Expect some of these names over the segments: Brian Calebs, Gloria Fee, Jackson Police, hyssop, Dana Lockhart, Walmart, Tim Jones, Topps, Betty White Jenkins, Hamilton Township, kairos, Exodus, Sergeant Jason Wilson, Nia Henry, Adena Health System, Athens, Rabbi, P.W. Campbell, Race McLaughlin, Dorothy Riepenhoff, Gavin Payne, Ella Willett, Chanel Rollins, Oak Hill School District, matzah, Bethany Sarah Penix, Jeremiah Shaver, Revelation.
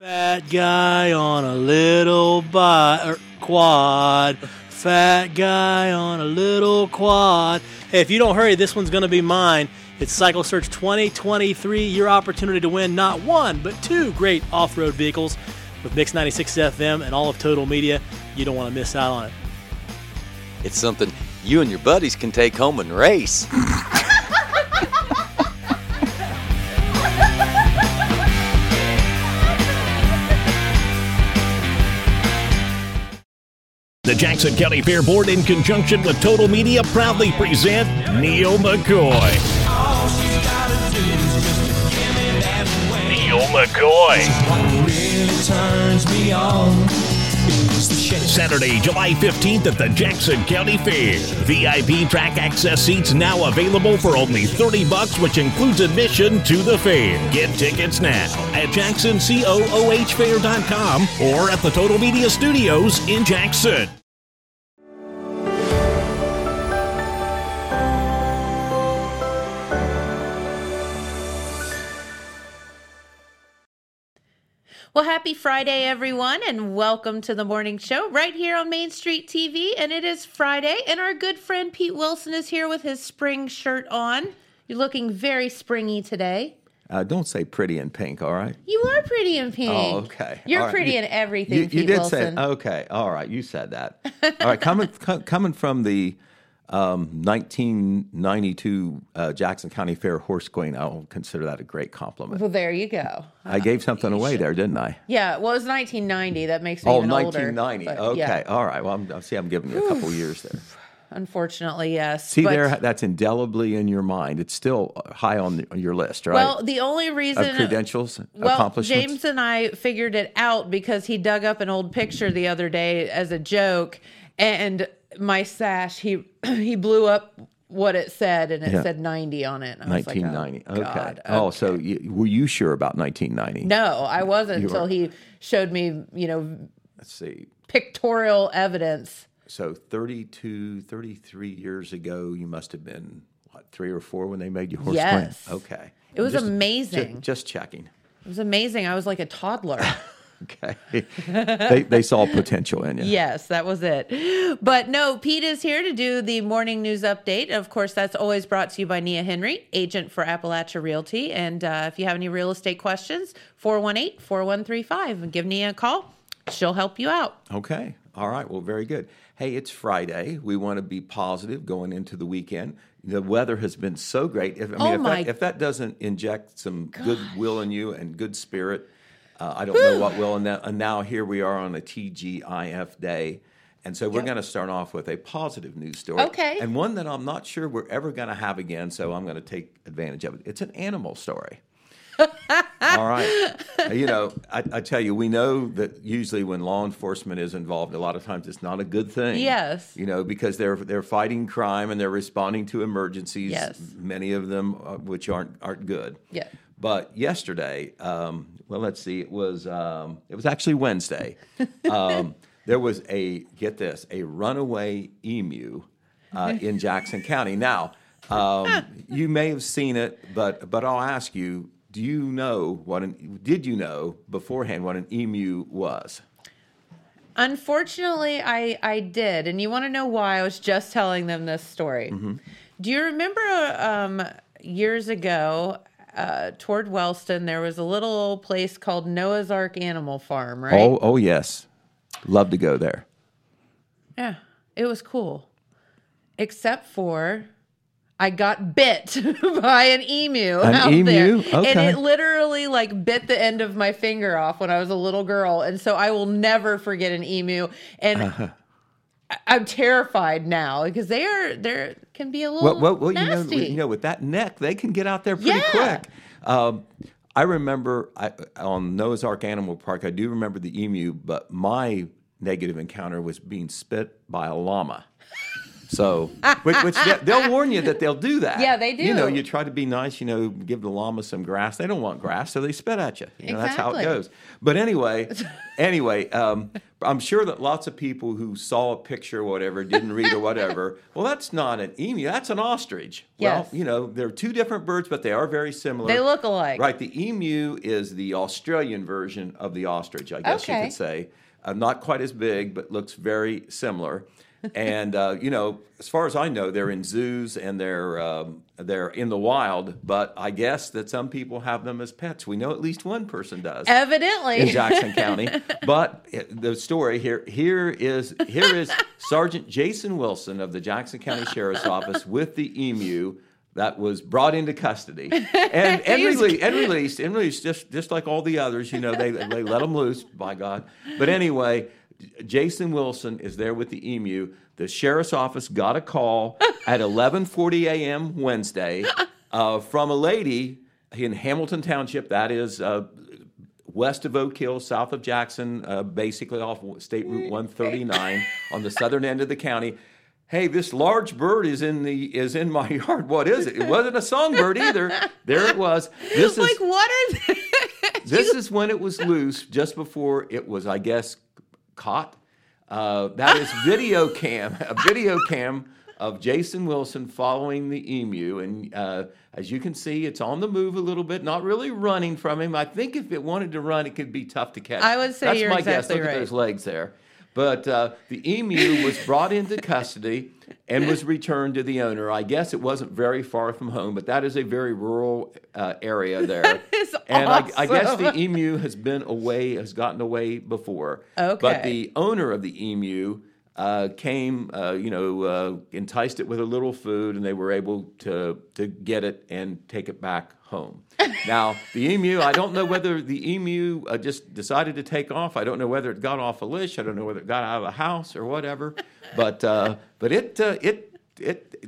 Fat guy on a little quad. Fat guy on a little quad. Hey, if you don't hurry, this one's going to be mine. It's Cycle Search 2023, your opportunity to win not one, but two great off-road vehicles with Mix 96 FM and all of Total Media. You don't want to miss out on it. It's something you and your buddies can take home and race. The Jackson County Fair Board, in conjunction with Total Media, proudly present Neal McCoy. Neal McCoy. What really turns me on is the Saturday, July 15th at the Jackson County Fair. VIP track access seats now available for only $30, which includes admission to the fair. Get tickets now at JacksonCOOHFair.com or at the Total Media Studios in Jackson. Well, happy Friday, everyone, and welcome to the morning show right here on Main Street TV. And it is Friday, and our good friend Pete Wilson is here with his spring shirt on. You're looking very springy today. Don't say pretty in pink, all right? You are pretty in pink. Oh, okay. You're right. Pretty in everything, Pete Wilson. You did say, okay, all right, you said that. All right, coming from the 1992 Jackson County Fair Horse Queen. I'll consider that a great compliment. Well, there you go. I gave something away there, didn't I? Yeah, well, it was 1990. That makes me even older. Oh, 1990. Okay, yeah. All right. Well, I'm giving you a couple years there. Unfortunately, yes. See, that's indelibly in your mind. It's still high on your list, right? Well, the only reason... Of credentials, accomplishments? Well, James and I figured it out because he dug up an old picture the other day as a joke, and... my sash, he blew up what it said, and it said 90 on it. And I was 1990. Like, oh, God, okay. Oh, so were you sure about 1990? No, I wasn't until he showed me, let's see, pictorial evidence. So 32, 33 years ago, you must have been, what, 3 or 4 when they made you horse queen? Okay. It was amazing. Just checking. It was amazing. I was like a toddler. Okay. They saw potential in you. Yes, that was it. But no, Pete is here to do the morning news update. Of course, that's always brought to you by Nia Henry, agent for Appalachia Realty. And if you have any real estate questions, 418-4135. And give Nia a call. She'll help you out. Okay. All right. Well, very good. Hey, it's Friday. We want to be positive going into the weekend. The weather has been so great. If that doesn't inject some goodwill in you and good spirit... I don't know what will, and now here we are on a TGIF day, and so we're going to start off with a positive news story, and one that I'm not sure we're ever going to have again, so I'm going to take advantage of it. It's an animal story. All right. I tell you, we know that usually when law enforcement is involved, a lot of times it's not a good thing. Yes. Because they're fighting crime and they're responding to emergencies, many of them which aren't good. Yeah. But yesterday, it was actually Wednesday. There was a runaway emu in Jackson County. Now, you may have seen it, but I'll ask you, did you know beforehand what an emu was? Unfortunately, I did. And you want to know why? I was just telling them this story. Mm-hmm. Do you remember years ago... toward Wellston, there was a little old place called Noah's Ark Animal Farm, right? Oh, yes. Love to go there. Yeah, it was cool. Except for I got bit by an emu out there. Okay. And it literally bit the end of my finger off when I was a little girl. And so I will never forget an emu. And I'm terrified now because they can be a little nasty. With that neck, they can get out there pretty quick. I remember on Noah's Ark Animal Park, I do remember the emu, but my negative encounter was being spit by a llama. So, which they'll warn you that they'll do that. Yeah, they do. You know, you try to be nice, you know, give the llama some grass. They don't want grass, so they spit at you. You know, exactly. That's how it goes. But anyway, I'm sure that lots of people who saw a picture or whatever, didn't read or whatever, well, that's not an emu, that's an ostrich. Yes. Well, you know, they're two different birds, but they are very similar. They look alike. Right, the emu is the Australian version of the ostrich, I guess you could say. Not quite as big, but looks very similar. And, you know, as far as I know, they're in zoos and they're in the wild, but I guess that some people have them as pets. We know at least one person does. Evidently. In Jackson County. But the story here is Sergeant Jason Wilson of the Jackson County Sheriff's Office with the emu that was brought into custody and released just like all the others. You know, they let them loose, by God. But anyway, Jason Wilson is there with the emu. The sheriff's office got a call at 11:40 a.m. Wednesday from a lady in Hamilton Township, that is west of Oak Hill, south of Jackson, basically off State Route 139 on the southern end of the county. Hey, this large bird is in my yard. What is it? It wasn't a songbird either. There it was. This is like, what are they? This is when it was loose, just before it was, I guess, caught. That is a video cam of Jason Wilson following the emu. And as you can see, it's on the move a little bit, not really running from him. I think if it wanted to run, it could be tough to catch. I would say that's my guess. Look at those legs there. But the emu was brought into custody and was returned to the owner. I guess it wasn't very far from home, but that is a very rural area there. That is awesome. I guess the emu has gotten away before. Okay. But the owner of the emu enticed it with a little food, and they were able to get it and take it back home. Now, the emu, I don't know whether the emu just decided to take off. I don't know whether it got off a leash. I don't know whether it got out of a house or whatever. But it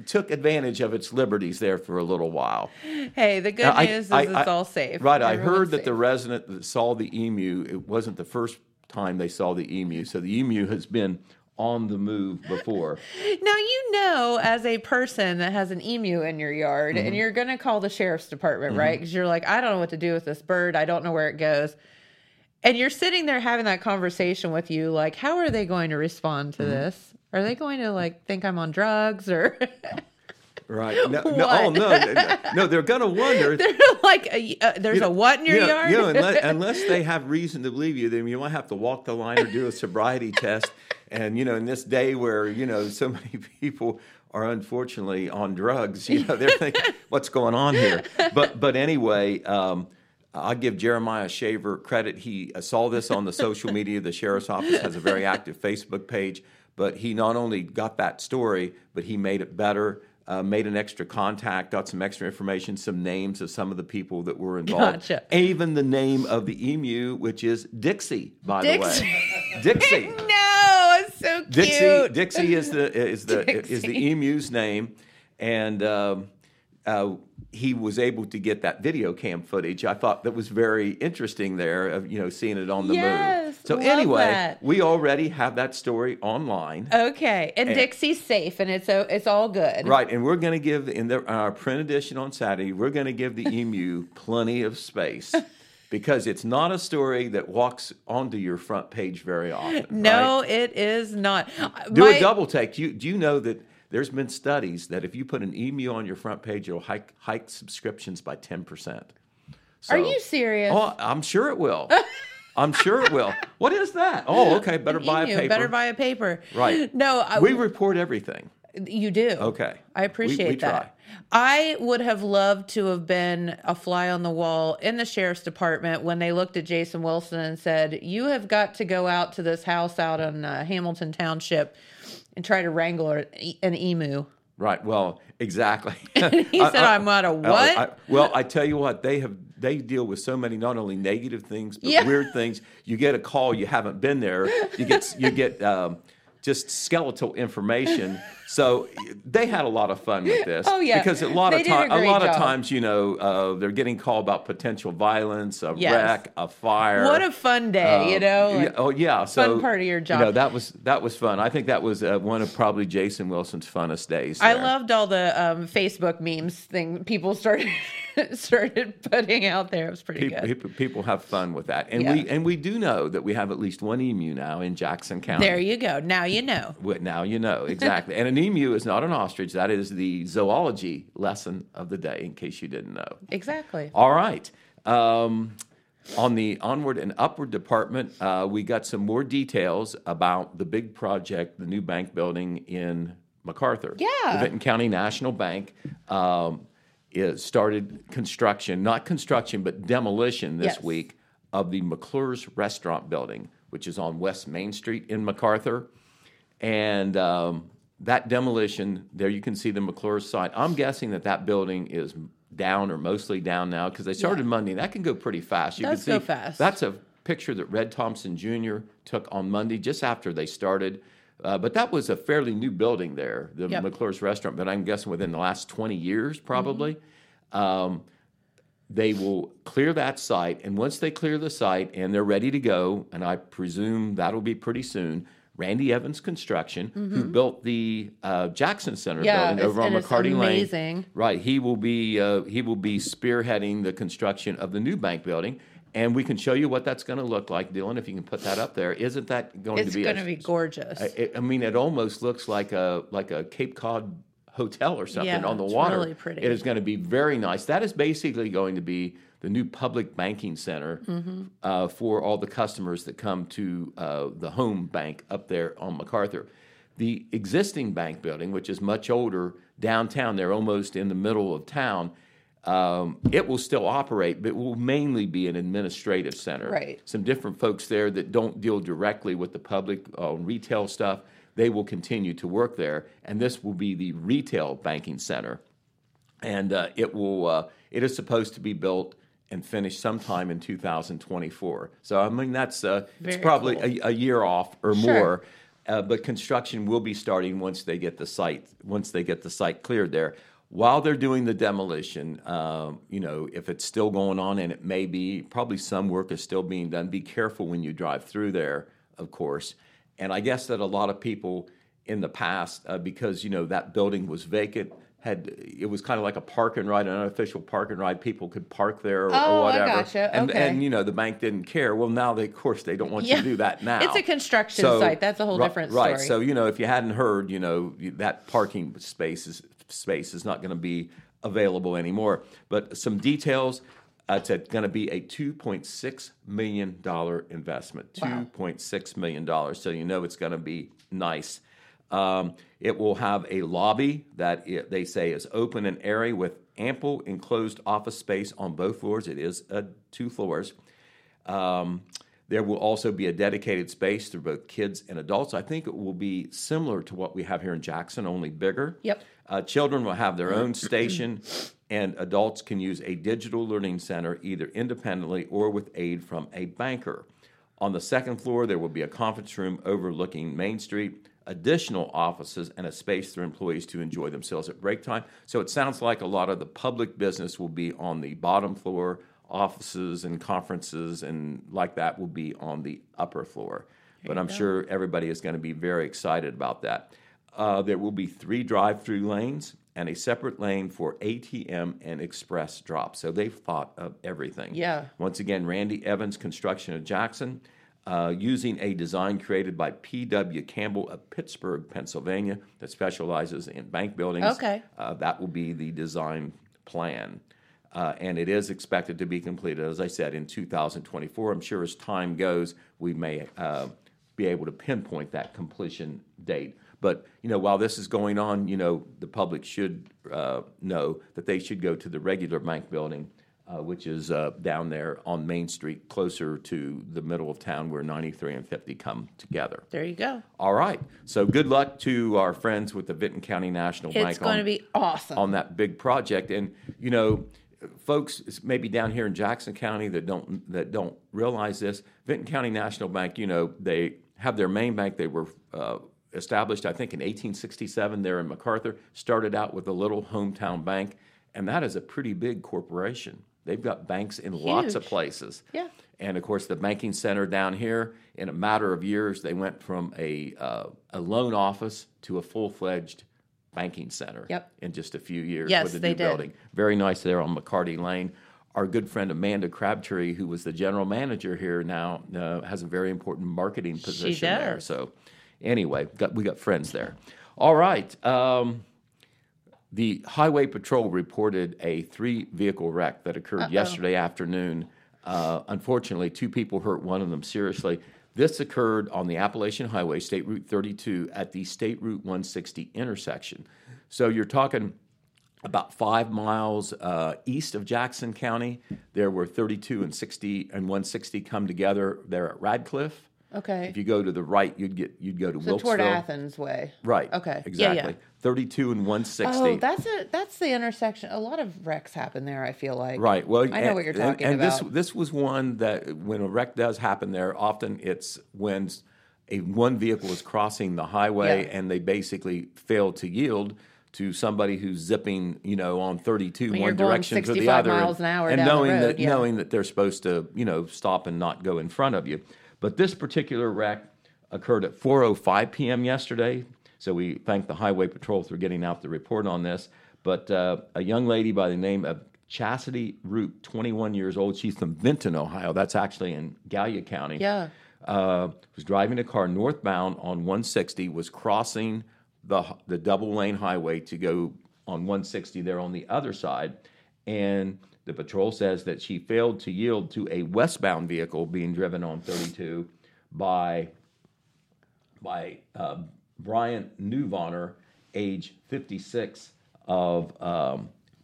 took advantage of its liberties there for a little while. Hey, the good news is it's all safe. Right. Everyone's I heard safe. That the resident that saw the emu, it wasn't the first time they saw the emu. So the emu has been on the move before. Now, you know, as a person that has an emu in your yard, mm-hmm. and you're going to call the sheriff's department, mm-hmm. right? Because you're like, I don't know what to do with this bird. I don't know where it goes. And you're sitting there having that conversation with you, like, how are they going to respond to mm-hmm. this? Are they going to, like, think I'm on drugs or... Right. No, they're going to wonder. They're like, there's a what in your yard? Yeah, unless they have reason to believe you, then you might have to walk the line or do a sobriety test. And, you know, in this day where, you know, so many people are unfortunately on drugs, you know, they're thinking, what's going on here? But anyway, I give Jeremiah Shaver credit. He saw this on the social media. The sheriff's office has a very active Facebook page, but he not only got that story, but he made it better. Made an extra contact, got some extra information, some names of some of the people that were involved. Gotcha. Even the name of the emu, which is Dixie, by the way. Dixie. No, it's so cute. Dixie is the emu's name, and he was able to get that video cam footage. I thought that was very interesting there, of, you know, seeing it on the move. So anyway, we already have that story online. Okay, and Dixie's safe, and it's all good. Right, and we're going to give, in our print edition on Saturday, we're going to give the emu plenty of space. Because it's not a story that walks onto your front page very often. No, right? It is not. Do a double take. Do you know that there's been studies that if you put an emu on your front page, it'll hike subscriptions by 10%. So, are you serious? Oh, I'm sure it will. I'm sure it will. What is that? Oh, okay. Better buy a paper. Right. No, we report everything. You do. Okay. I appreciate we that. Try. I would have loved to have been a fly on the wall in the sheriff's department when they looked at Jason Wilson and said, you have got to go out to this house out in Hamilton Township and try to wrangle an emu. Right. Well, exactly. He said, I'm not a what? I tell you what, they deal with so many, not only negative things, but weird things. You get a call, you haven't been there. You get just skeletal information. So they had a lot of fun with this. Oh, yeah. Because a lot of times, you know, they're getting called about potential violence, a wreck, a fire. What a fun day, you know. Like, oh, yeah. So, fun part of your job. You know, that was fun. I think that was one of probably Jason Wilson's funnest days there. I loved all the Facebook memes thing people started putting out there. It was pretty good. People have fun with that. And we do know that we have at least one emu now in Jackson County. There you go. Now you know. Now you know, exactly. And an emu is not an ostrich. That is the zoology lesson of the day, in case you didn't know. Exactly. All right. On the Onward and Upward department, we got some more details about the big project, the new bank building in MacArthur. Yeah. The Benton County National Bank started demolition this week of the McClure's Restaurant building, which is on West Main Street in MacArthur. And that demolition, there you can see the McClure's site. I'm guessing that building is down or mostly down now because they started Monday. That can go pretty fast. You can see go fast. That's a picture that Red Thompson Jr. took on Monday just after they started. But that was a fairly new building there, the McClure's Restaurant. But I'm guessing within the last 20 years probably. Mm-hmm. They will clear that site. And once they clear the site and they're ready to go, and I presume that'll be pretty soon, Randy Evans Construction, who built the Jackson Center building over on McCarty Lane. Amazing. Right. He will be spearheading the construction of the new bank building. And we can show you what that's going to look like, Dylan, if you can put that up there. Isn't that going to be... It's going to be gorgeous. It almost looks like a Cape Cod hotel or something on the water. It's really pretty. It is going to be very nice. That is basically going to be the new public banking center for all the customers that come to the home bank up there on MacArthur. The existing bank building, which is much older, downtown, they're almost in the middle of town, it will still operate, but it will mainly be an administrative center. Right. Some different folks there that don't deal directly with the public on retail stuff, they will continue to work there, and this will be the retail banking center. And it is supposed to be built and finished sometime in 2024. So, I mean, that's it's probably cool. a year off or more. But construction will be starting once they get the site cleared there. While they're doing the demolition, you know, if it's still going on, and it may be, probably some work is still being done. Be careful when you drive through there, of course. And I guess that a lot of people in the past, because, you know, that building was vacant, it was kind of like a park and ride, an unofficial park and ride. People could park there or whatever. I gotcha. And, and, you know, the bank didn't care. Well, now, they, of course, they don't want you to do that now. It's a construction site. That's a whole different story. Right. So, you know, if you hadn't heard, you know, that parking space is not going to be available anymore. But some details. It's going to be a $2.6 million investment. Wow. $2.6 million. So, you know, it's going to be nice. It will have a lobby that they say is open and airy with ample enclosed office space on both floors. It is two floors. There will also be a dedicated space for both kids and adults. I think it will be similar to what we have here in Jackson, only bigger. Yep. Children will have their own station, and adults can use a digital learning center either independently or with aid from a banker. On the second floor, there will be a conference room overlooking Main Street, additional offices, and a space for employees to enjoy themselves at break time. So it sounds like a lot of the public business will be on the bottom floor. Offices and conferences and like that will be on the upper floor. But I'm sure everybody is going to be very excited about that. There will be 3 drive-through lanes and a separate lane for ATM and express drop. So they've thought of everything. Yeah. Once again, Randy Evans Construction of Jackson, using a design created by P.W. Campbell of Pittsburgh, Pennsylvania, that specializes in bank buildings. Okay. That will be the design plan. And it is expected to be completed, as I said, in 2024. I'm sure as time goes, we may be able to pinpoint that completion date. But, you know, while this is going on, you know, the public should know that they should go to the regular bank building, which is down there on Main Street, closer to the middle of town where 93 and 50 come together. There you go. All right. So good luck to our friends with the Benton County National Bank. It's going to be awesome. On that big project. And, you know, folks maybe down here in Jackson County that don't realize this, Benton County National Bank, you know, they have their main bank. They were established, I think, in 1867 there in MacArthur, started out with a little hometown bank, and that is a pretty big corporation. They've got banks in lots of places. Yeah. And, of course, the banking center down here, in a matter of years, they went from a loan office to a full-fledged banking center in just a few years with the new building. Very nice there on McCarty Lane. Our good friend Amanda Crabtree, who was the general manager here now, has a very important marketing position there. So anyway, we got friends there. All right. The Highway Patrol reported a 3-vehicle wreck that occurred yesterday afternoon. Unfortunately, 2 people hurt, one of them seriously. This occurred on the Appalachian Highway, State Route 32, at the State Route 160 intersection. So you're talking about 5 miles east of Jackson County. There were 32 and 60 and 160 come together there at Radcliffe. Okay. If you go to the right, you'd go to Wilkesville. So toward Athens way. Right. Okay. Exactly. Yeah, yeah. 32 and 160. Oh, that's the intersection. A lot of wrecks happen there, I feel like. Right. Well, I know what you're talking about. And this was one that when a wreck does happen there, often it's when one vehicle is crossing the highway and they basically fail to yield to somebody who's zipping, on 32 one direction to the other, 65 miles an hour down the road, and knowing that they're supposed to, stop and not go in front of you. But this particular wreck occurred at 4:05 p.m. yesterday, so we thank the Highway Patrol for getting out the report on this. But a young lady by the name of Chastity Root, 21 years old, she's from Benton, Ohio. That's actually in Gallia County. Yeah. Was driving a car northbound on 160, was crossing the double-lane highway to go on 160 there on the other side, and the patrol says that she failed to yield to a westbound vehicle being driven on 32 by Brian Neuvonen, age 56 of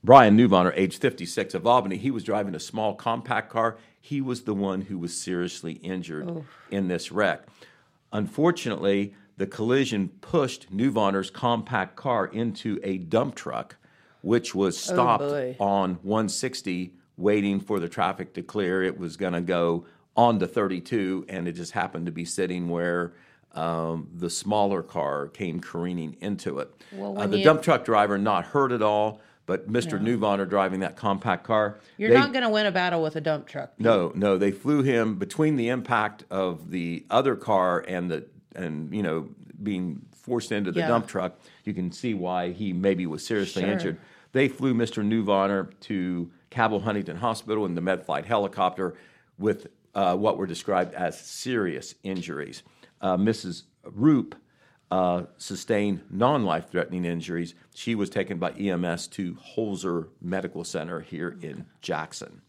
Albany. He was driving a small compact car. He was the one who was seriously injured in this wreck. Unfortunately, the collision pushed Neuvoner's compact car into a dump truck, which was stopped on 160 waiting for the traffic to clear. It was going to go on to 32, and it just happened to be sitting where the smaller car came careening into it. Well, the dump truck driver not hurt at all, but Mr. Neuvonen driving that compact car. You're not going to win a battle with a dump truck. No. They flew him between the impact of the other car and being forced into the dump truck. You can see why he maybe was seriously injured. They flew Mr. Neuvonen to Cabell Huntington Hospital in the MedFlight helicopter with what were described as serious injuries. Mrs. Roop sustained non-life-threatening injuries. She was taken by EMS to Holzer Medical Center here in Jackson.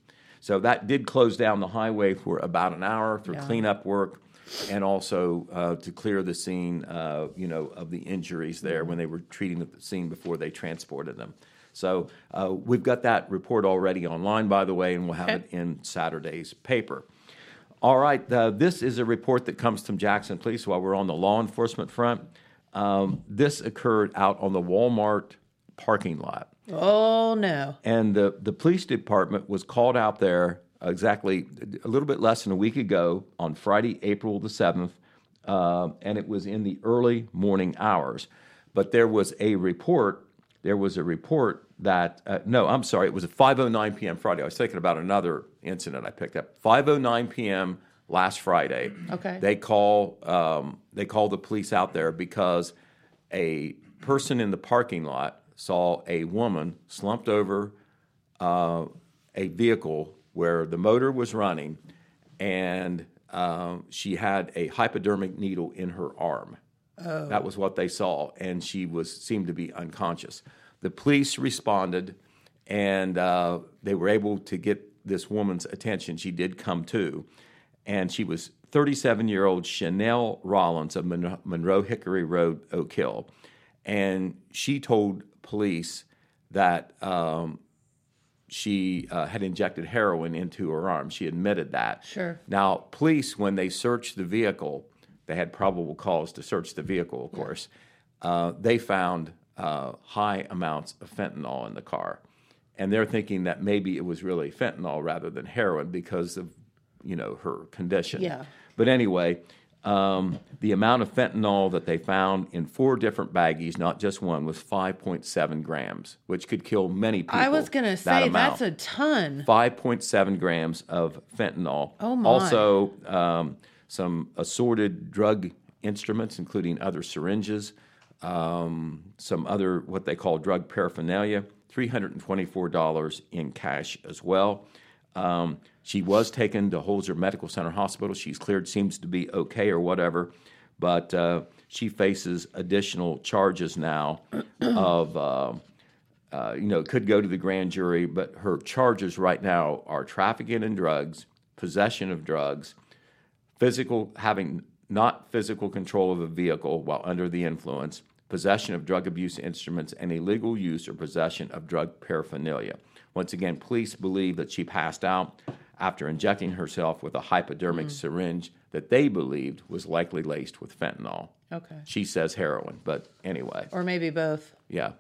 So that did close down the highway for about an hour for cleanup work and also to clear the scene, of the injuries there when they were treating the scene before they transported them. So we've got that report already online, by the way, and we'll have it in Saturday's paper. All right, this is a report that comes from Jackson Police while we're on the law enforcement front. This occurred out on the Walmart parking lot. Oh, no. And the police department was called out there exactly a little bit less than a week ago on Friday, April the 7th, and it was in the early morning hours. But there was a report. It was at 5:09 p.m. Friday. I was thinking about another incident I picked up. 5:09 p.m. last Friday. Okay. They call the police out there because a person in the parking lot saw a woman slumped over a vehicle where the motor was running, and she had a hypodermic needle in her arm. Oh. That was what they saw, and she seemed to be unconscious. The police responded, and they were able to get this woman's attention. She did come to, and she was 37-year-old Chanel Rollins of Monroe Hickory Road, Oak Hill, and she told police that she had injected heroin into her arm. She admitted that. Sure. Now, police, when they searched the vehicle, they had probable cause to search the vehicle, of course. They found high amounts of fentanyl in the car. And they're thinking that maybe it was really fentanyl rather than heroin because of, her condition. Yeah. But anyway, The amount of fentanyl that they found in four different baggies, not just one, was 5.7 grams, which could kill many people. I was going to say, that's a ton. 5.7 grams of fentanyl. Oh, my. Also, some assorted drug instruments, including other syringes, some other what they call drug paraphernalia, $324 in cash as well. She was taken to Holzer Medical Center Hospital. She's cleared, seems to be okay or whatever, but she faces additional charges now of, could go to the grand jury, but her charges right now are trafficking in drugs, possession of drugs, having not physical control of a vehicle while under the influence, possession of drug abuse instruments, and illegal use or possession of drug paraphernalia. Once again, police believe that she passed out after injecting herself with a hypodermic syringe that they believed was likely laced with fentanyl. Okay. She says heroin, but anyway. Or maybe both. Yeah.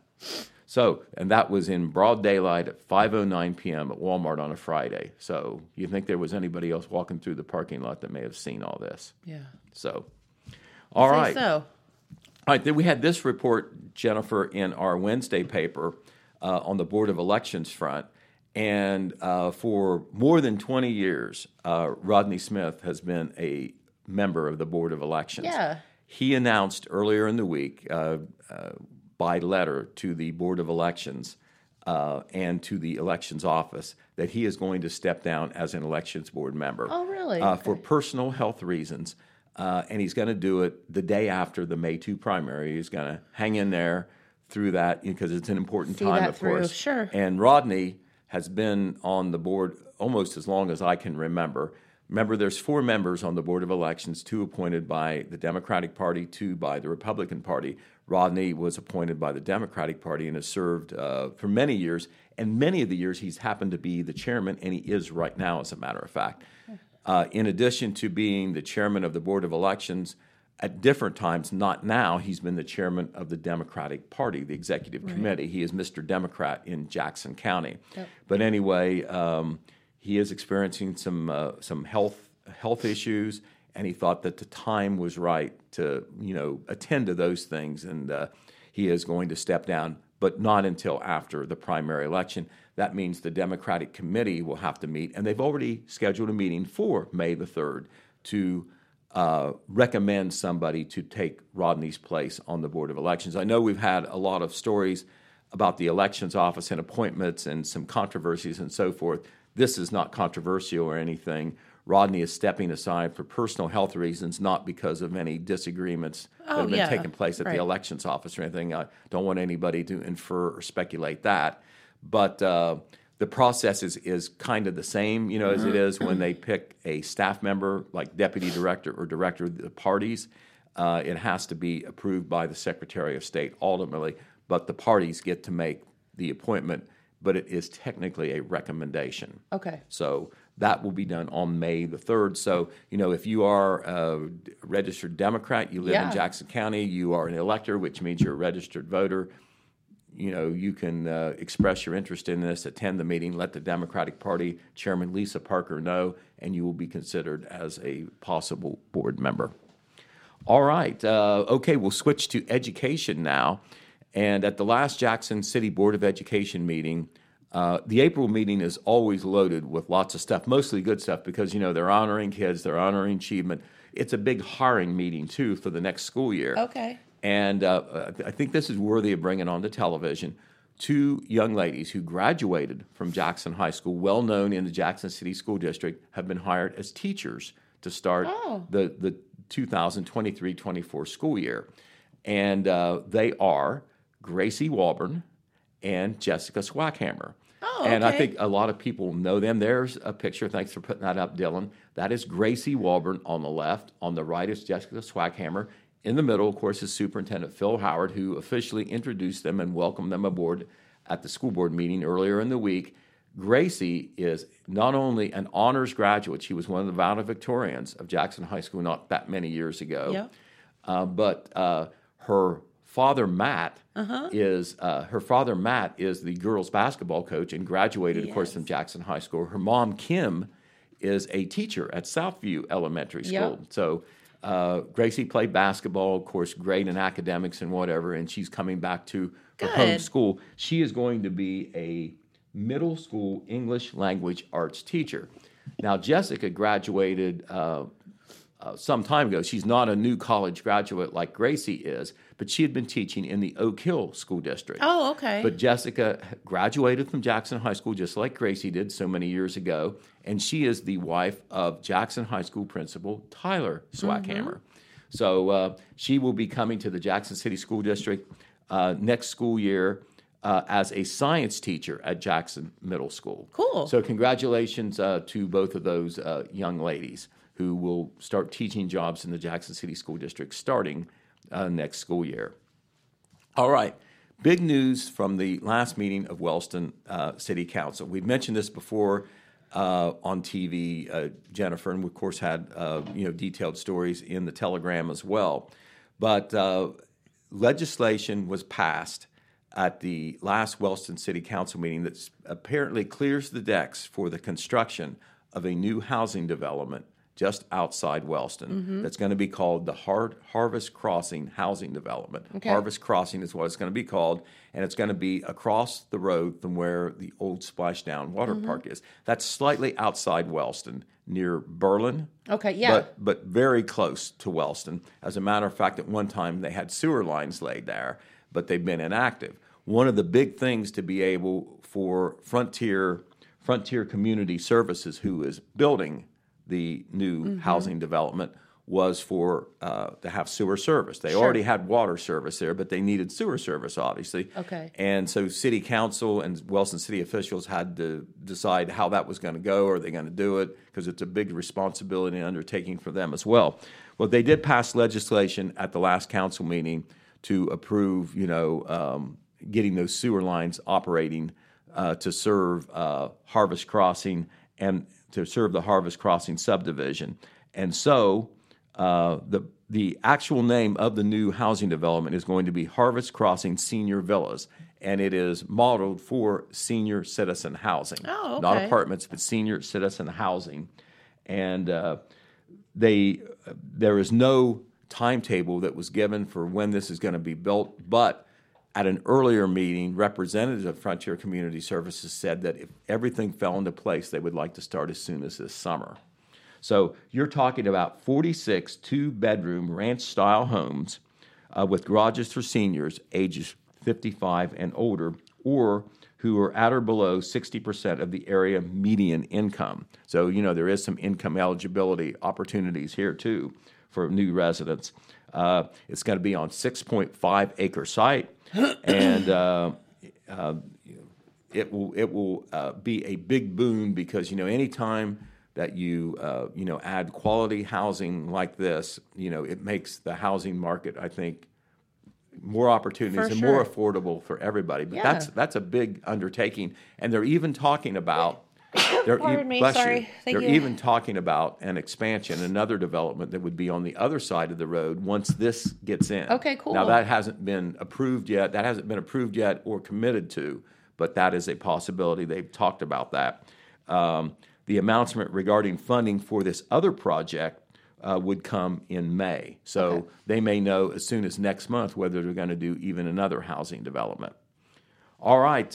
So, and that was in broad daylight at 5:09 p.m. at Walmart on a Friday. So you think there was anybody else walking through the parking lot that may have seen all this? Yeah. So, all right. So. All right, then we had this report, Jennifer, in our Wednesday paper on the Board of Elections front. And for more than 20 years, Rodney Smith has been a member of the Board of Elections. Yeah. He announced earlier in the week by letter to the Board of Elections and to the elections office that he is going to step down as an elections board member. Oh, really? Okay. For personal health reasons. And he's going to do it the day after the May 2 primary. He's going to hang in there through that because it's an important time, of course. Sure. And Rodney has been on the board almost as long as I can remember. Remember, there's four members on the Board of Elections, two appointed by the Democratic Party, two by the Republican Party. Rodney was appointed by the Democratic Party and has served for many years. And many of the years he's happened to be the chairman, and he is right now, as a matter of fact. In addition to being the chairman of the Board of Elections, at different times, not now, he's been the chairman of the Democratic Party, the executive committee. He is Mr. Democrat in Jackson County. Yep. But anyway, he is experiencing some health issues, and he thought that the time was right to attend to those things, and he is going to step down, but not until after the primary election. That means the Democratic Committee will have to meet, and they've already scheduled a meeting for May the 3rd to recommend somebody to take Rodney's place on the Board of Elections. I know we've had a lot of stories about the elections office and appointments and some controversies and so forth. This is not controversial or anything. Rodney is stepping aside for personal health reasons, not because of any disagreements that have been taking place at the elections office or anything. I don't want anybody to infer or speculate that. But the process is kind of the same, as it is when they pick a staff member, like deputy director or director of the parties. It has to be approved by the Secretary of State ultimately, but the parties get to make the appointment, but it is technically a recommendation. Okay. So that will be done on May the 3rd. So, if you are a registered Democrat, you live in Jackson County, you are an elector, which means you're a registered voter, you can express your interest in this, attend the meeting, let the Democratic Party Chairman Lisa Parker know, and you will be considered as a possible board member. All right. Okay, we'll switch to education now. And at the last Jackson City Board of Education meeting, the April meeting is always loaded with lots of stuff, mostly good stuff, because, they're honoring kids, they're honoring achievement. It's a big hiring meeting, too, for the next school year. Okay. And I think this is worthy of bringing on to television. Two young ladies who graduated from Jackson High School, well known in the Jackson City School District, have been hired as teachers to start the 2023-24 school year. And they are Gracie Walburn and Jessica Swackhammer. Oh, okay. And I think a lot of people know them. There's a picture. Thanks for putting that up, Dylan. That is Gracie Walburn on the left. On the right is Jessica Swackhammer. In the middle, of course, is Superintendent Phil Howard, who officially introduced them and welcomed them aboard at the school board meeting earlier in the week. Gracie is not only an honors graduate, she was one of the valedictorians of Jackson High School not that many years ago, but her father, Matt, is the girls' basketball coach and graduated, of course, from Jackson High School. Her mom, Kim, is a teacher at Southview Elementary School. So Gracie played basketball, of course, great in academics and whatever, and she's coming back to her home school. She is going to be a middle school English language arts teacher. Now, Jessica graduated some time ago. She's not a new college graduate like Gracie is, but she had been teaching in the Oak Hill school district. Oh, okay. But Jessica graduated from Jackson High School just like Gracie did so many years ago, and she is the wife of Jackson High School principal Tyler Swackhammer. Mm-hmm. So she will be coming to the Jackson City School District next school year as a science teacher at Jackson Middle School. Cool. So congratulations to both of those young ladies who will start teaching jobs in the Jackson City School District starting next school year. All right, big news from the last meeting of Wellston City Council. We've mentioned this before on TV, Jennifer, and we, of course, had detailed stories in the Telegram as well. But legislation was passed at the last Wellston City Council meeting that apparently clears the decks for the construction of a new housing development just outside Wellston, that's going to be called the Harvest Crossing Housing Development. Okay. Harvest Crossing is what it's going to be called, and it's going to be across the road from where the old Splashdown Water Park is. That's slightly outside Wellston, near Berlin. Okay, yeah. But very close to Wellston. As a matter of fact, at one time they had sewer lines laid there, but they've been inactive. One of the big things to be able for Frontier Community Services, who is building the new housing development, was for to have sewer service. They already had water service there, but they needed sewer service, obviously. Okay. And so city council and Wellston city officials had to decide how that was going to go. Are they going to do it? Because it's a big responsibility and undertaking for them as well. Well, they did pass legislation at the last council meeting to approve, getting those sewer lines operating to serve Harvest Crossing and to serve the Harvest Crossing subdivision. And so the actual name of the new housing development is going to be Harvest Crossing Senior Villas, and it is modeled for senior citizen housing. Oh, okay. Not apartments, but senior citizen housing. And there is no timetable that was given for when this is going to be built, but at an earlier meeting, representatives of Frontier Community Services said that if everything fell into place, they would like to start as soon as this summer. So you're talking about 46 two-bedroom ranch-style homes with garages for seniors ages 55 and older, or who are at or below 60% of the area median income. So, there is some income eligibility opportunities here, too, for new residents. It's going to be on 6.5 acre site, and it will be a big boon because anytime that you add quality housing like this, it makes the housing market, I think, more opportunities for and more affordable for everybody. But that's a big undertaking, and they're even talking about. They're even talking about an expansion, another development that would be on the other side of the road once this gets in. Okay, cool. Now, that hasn't been approved yet. That hasn't been approved yet or committed to, but that is a possibility. They've talked about that. The announcement regarding funding for this other project would come in May. So they may know as soon as next month whether they're going to do even another housing development. All right,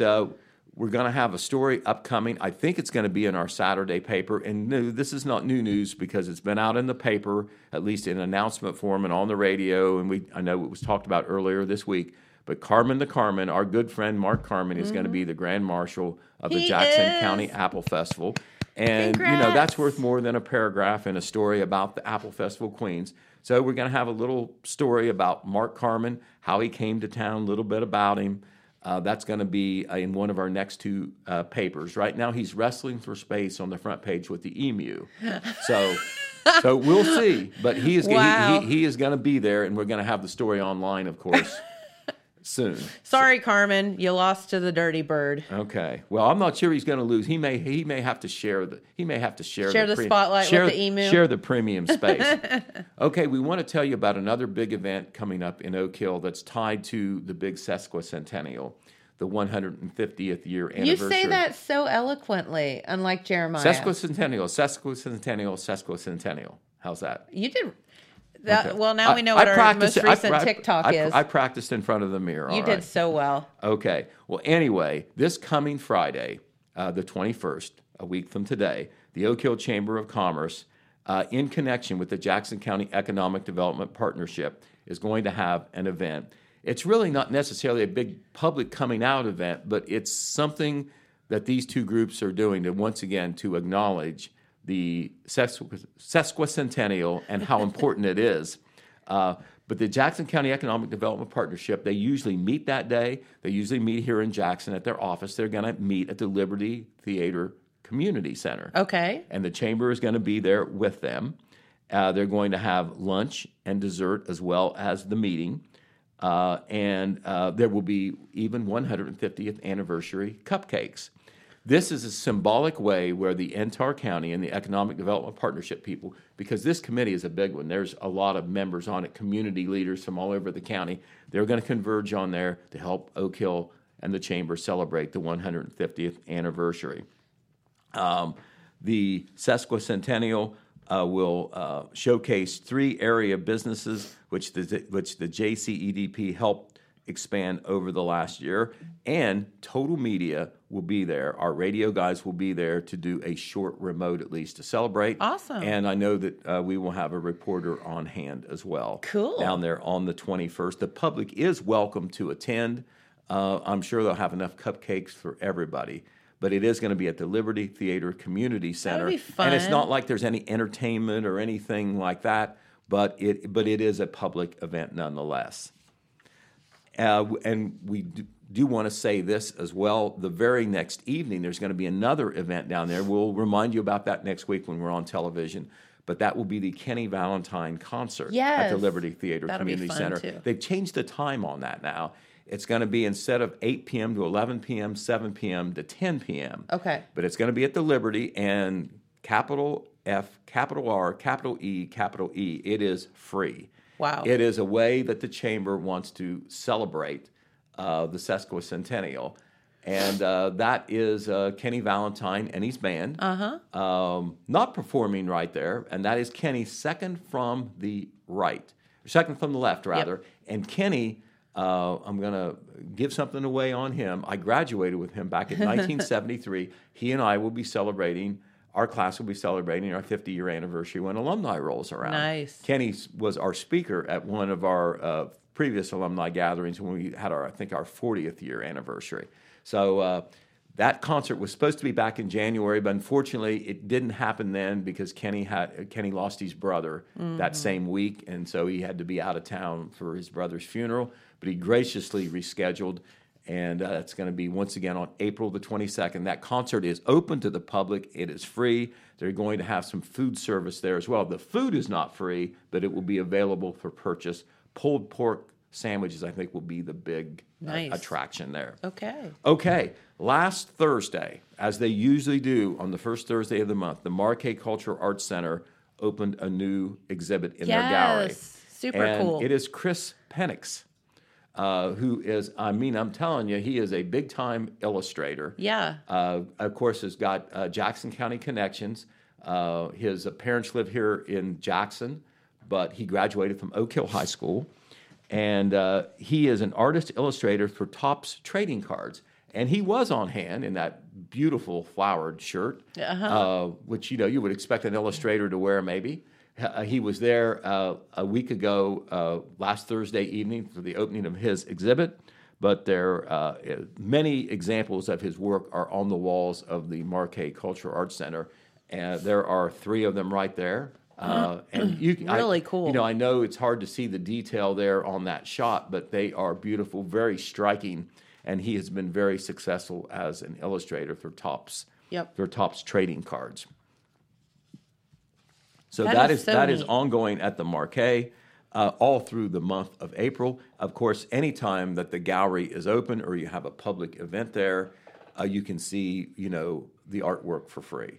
we're going to have a story upcoming. I think it's going to be in our Saturday paper. And no, this is not new news because it's been out in the paper, at least in announcement form and on the radio. And I know it was talked about earlier this week. But Carmen, our good friend Mark Carmen, is going to be the Grand Marshal of the Jackson County Apple Festival. And, that's worth more than a paragraph and a story about the Apple Festival Queens. So we're going to have a little story about Mark Carmen, how he came to town, a little bit about him. That's going to be in one of our next two papers. Right now, he's wrestling for space on the front page with the emu. So we'll see. But he is he is going to be there, and we're going to have the story online, of course, soon. Sorry, Carmen, you lost to the dirty bird. Okay. Well, I'm not sure he's going to lose. He may have to share the spotlight with the emu. Share the premium space. Okay, we want to tell you about another big event coming up in Oak Hill that's tied to the big sesquicentennial, the 150th year anniversary. You say that so eloquently, unlike Jeremiah. Sesquicentennial. How's that? You did That, okay. Well, now we know what our most recent TikTok is. I practiced in front of the mirror. You did so well. Okay. Well, anyway, this coming Friday, the 21st, a week from today, the Oak Hill Chamber of Commerce, in connection with the Jackson County Economic Development Partnership, is going to have an event. It's really not necessarily a big public coming out event, but it's something that these two groups are doing to, once again, to acknowledge the sesquicentennial and how important it is. But the Jackson County Economic Development Partnership, they usually meet that day. They usually meet here in Jackson at their office. They're going to meet at the Liberty Theater Community Center. Okay. And the chamber is going to be there with them. They're going to have lunch and dessert as well as the meeting. And there will be even 150th anniversary cupcakes. This is a symbolic way where the Entar County and the Economic Development Partnership people, because this committee is a big one. There's a lot of members on it, community leaders from all over the county. They're going to converge on there to help Oak Hill and the chamber celebrate the 150th anniversary. The sesquicentennial will showcase three area businesses which the JCEDP helped expand over the last year, and Total Media will be there. Our radio guys will be there to do a short remote, at least, to celebrate. Awesome. And I know that we will have a reporter on hand as well. Cool. Down there on the 21st. The public is welcome to attend. I'm sure they'll have enough cupcakes for everybody. But it is going to be at the Liberty Theater Community Center. That'd be fun. And it's not like there's any entertainment or anything like that, but it is a public event nonetheless. And we do want to say this as well. The very next evening, there's going to be another event down there. We'll remind you about that next week when we're on television. But that will be the Kenny Valentine concert at the Liberty Theater Community Center. Too. They've changed the time on that now. It's going to be instead of 8 p.m. to 11 p.m., 7 p.m. to 10 p.m. Okay. But it's going to be at the Liberty, and capital F, capital R, capital E, capital E. It is free. Wow. It is a way that the chamber wants to celebrate the sesquicentennial. And that is Kenny Valentine and his band. Uh-huh. Not performing right there. And that is Kenny second from the right. Second from the left, rather. Yep. And Kenny... I'm going to give something away on him. I graduated with him back in 1973. He and I will be celebrating, our class will be celebrating our 50-year anniversary when alumni rolls around. Nice. Kenny was our speaker at one of our previous alumni gatherings when we had our 40th year anniversary. So that concert was supposed to be back in January, but unfortunately it didn't happen then because Kenny lost his brother that same week, and so he had to be out of town for his brother's funeral. But he graciously rescheduled, and it's going to be once again on April the 22nd. That concert is open to the public. It is free. They're going to have some food service there as well. The food is not free, but it will be available for purchase. Pulled pork sandwiches, I think, will be the big attraction there. Okay. Last Thursday, as they usually do on the first Thursday of the month, the Marquet Cultural Arts Center opened a new exhibit in their gallery. Yes, super cool. It is Chris Penix. Who is, I'm telling you, he is a big-time illustrator. Yeah. Of course, has got Jackson County connections. His parents live here in Jackson, but he graduated from Oak Hill High School. And he is an artist-illustrator for Topps Trading Cards. And he was on hand in that beautiful flowered shirt, which, you would expect an illustrator to wear maybe. He was there a week ago, last Thursday evening, for the opening of his exhibit. But there are many examples of his work are on the walls of the Marquet Cultural Arts Center. And there are three of them right there. Really cool. I know it's hard to see the detail there on that shot, but they are beautiful, very striking. And he has been very successful as an illustrator for Topps. Yep. For Topps Trading Cards. So that is ongoing at the Marquet all through the month of April. Of course, any time that the gallery is open or you have a public event there, you can see, the artwork for free.